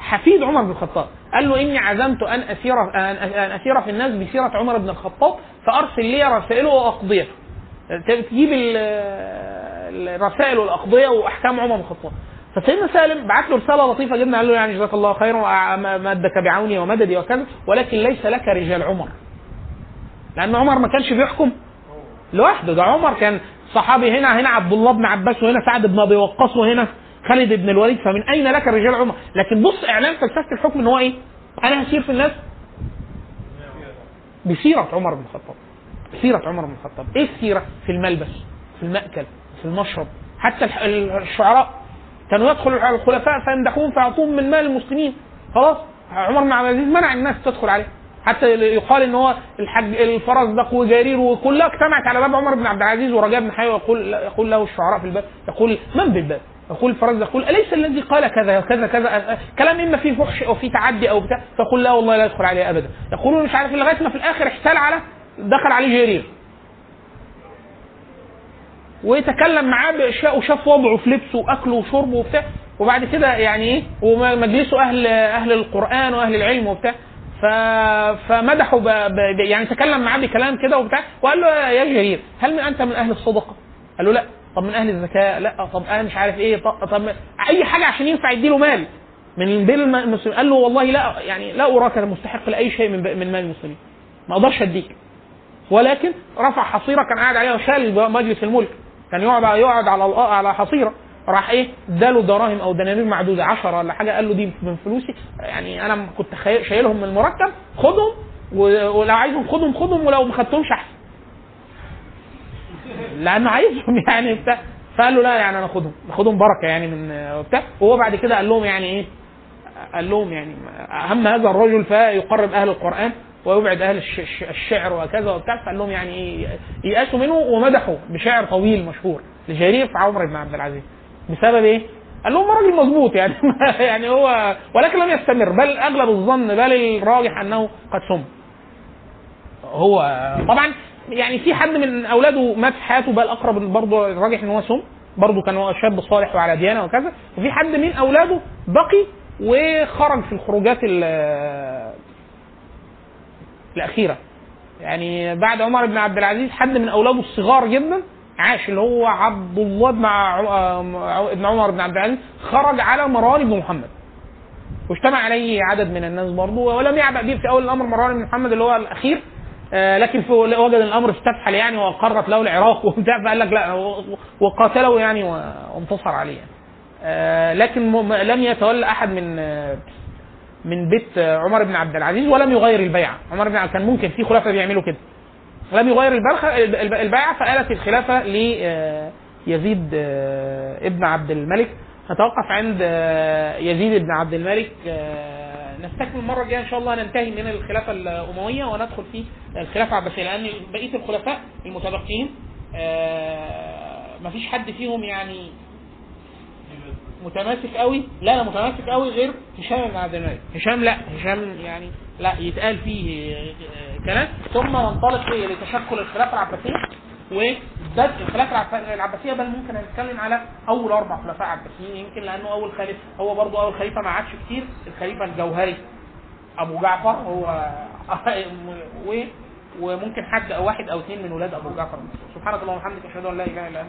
حفيد عمر بن الخطاب، قال له اني عزمت ان اسير ان اسير في الناس بسيره عمر بن الخطاب فارسل لي رسائله واقضيته، تجيب الرسائل والاقضيه واحكام عمر بن الخطاب. فسيدنا سالم بعت له رساله لطيفه جدا قال له يعني جزاك الله خيرا ومدك بعوني ومددي وكذا، ولكن ليس لك رجال عمر، لان عمر ما كانش بيحكم لوحده، ده عمر كان صحابي هنا هنا عبد الله بن عباس وهنا سعد بن ابي وقاص وهنا خالد بن الوليد، فمن اين لك رجال عمر؟ لكن بص اعلان فلسفه الحكم ان هو ايه؟ انا هسير في الناس بسيره عمر بن الخطاب. سيره عمر بن الخطاب ايه السيره؟ في الملبس في الماكل في المشرب، حتى الشعراء كانوا يدخلوا على الخلفاء فيمدحون فيعطوهم من مال المسلمين، خلاص عمر بن عبد العزيز منع الناس تدخل عليه، حتى يقال ان هو الحج الفرس ده وجرير وكلها اجتمعت على باب عمر بن عبد العزيز، ورجاء بن حيوة يقول يقول له الشعراء في الباب يقول من بالباب؟ يقول الفرس ده يقول اليس الذي قال كذا كذا كذا كلام اما فيه فحش او فيه تعدي او بتاع، فيقول لا والله لا يدخل عليه ابدا، يقولون مش عارف لغايه ما في الاخر احتال على دخل عليه جرير ويتكلم معاه باشياء وشاف وضعه في لبسه واكله وشربه وبتاع، وبعد كده يعني ايه ومجلسه اهل اهل القران واهل العلم وبتاع، فمدحوا يعني تكلم معاه بكلام كده وبتاع، وقال له يا جرير هل انت من اهل الصدقه؟ قال له لا. طب من اهل الذكاء؟ لا. طب انا مش عارف ايه طب اي حاجه عشان ينفع يديله مال من بين المسلمين، قال له والله لا يعني لا اراك مستحق لاي شيء من من مال المسلمين ما اقدرش اديك، ولكن رفع حصيره كان قاعد عليها وشال مجلس الملك كان يقعد يقعد على على حصيره، راح ايه اداله دراهم او دنانير معدوده عشرة ولا حاجه، قال له دي من فلوسي يعني انا كنت شايلهم من المرتب خدهم ولو عايزهم خدهم خدهم ولو ما خدتهمش احسن لانه عايزهم يعني بتاع، فقال له لا يعني انا خدهم خدهم بركه يعني من بتاع، وهو بعد كده قال لهم يعني ايه قال لهم يعني اهم هذا الرجل فيقرب اهل القران ويبعد اهل الشعر وكذا وبتاع، فقال لهم يعني يقاسوا منه ومدحوا بشعر طويل مشهور لجرير في عمر بن عبد العزيز بسبب ايه؟ قال لهم راجل مظبوط يعني يعني هو، ولكن لم يستمر، بل اغلب الظن بل الراجح انه قد سم. هو طبعا يعني في حد من اولاده مات في حياته بل اقرب برضه الراجح ان هو سم، برضه كان هو شاب صالح وعلى ديانه وكذا، وفي حد من اولاده بقي وخرج في الخروجات الاخيره يعني بعد عمر بن عبد العزيز حد من اولاده الصغار جدا عاش اللي هو عبد الله مع ابن عمر بن عبد العزيز خرج على مروان بن محمد واجتمع عليه عدد من الناس برضه، ولم يعبأ به في اول الامر مروان بن محمد اللي هو الاخير، لكن في وجد الامر استفحل يعني وقرت له العراق وبتاع فقال لك لا وقاتله يعني وانتصر عليه يعني. لكن لم يتولى احد من من بيت عمر بن عبد العزيز ولم يغير البيعه، عمر بن عبد كان ممكن في خلفاء بيعملوا كده لم يغير البيعة، فقالت الخلافة ليزيد ابن عبد الملك هتوقف عند يزيد بن عبد الملك نستكمل المره الجايه ان شاء الله، ننتهي من الخلافه الامويه وندخل في الخلافه العباسيه، لان بقيه الخلفاء المتبقين مفيش حد فيهم يعني متماسك قوي. لا لا متماسك قوي غير هشام بن عبد الملك. هشام لا هشام يعني لا يتقال فيه كلام. ثم ننطلق لتشكل الخلافه العباسيه وبدء الخلافه العباسيه، بل ممكن هنتكلم على اول اربع خلفاء عباسيين يمكن، لانه اول خليفه هو برضو اول خليفه ما عادش كتير، الخليفه الجوهري ابو جعفر هو و وممكن حد او واحد او اثنين من ولاد ابو جعفر. سبحانك اللهم وبحمدك، اشهد ان لا اله الا انت.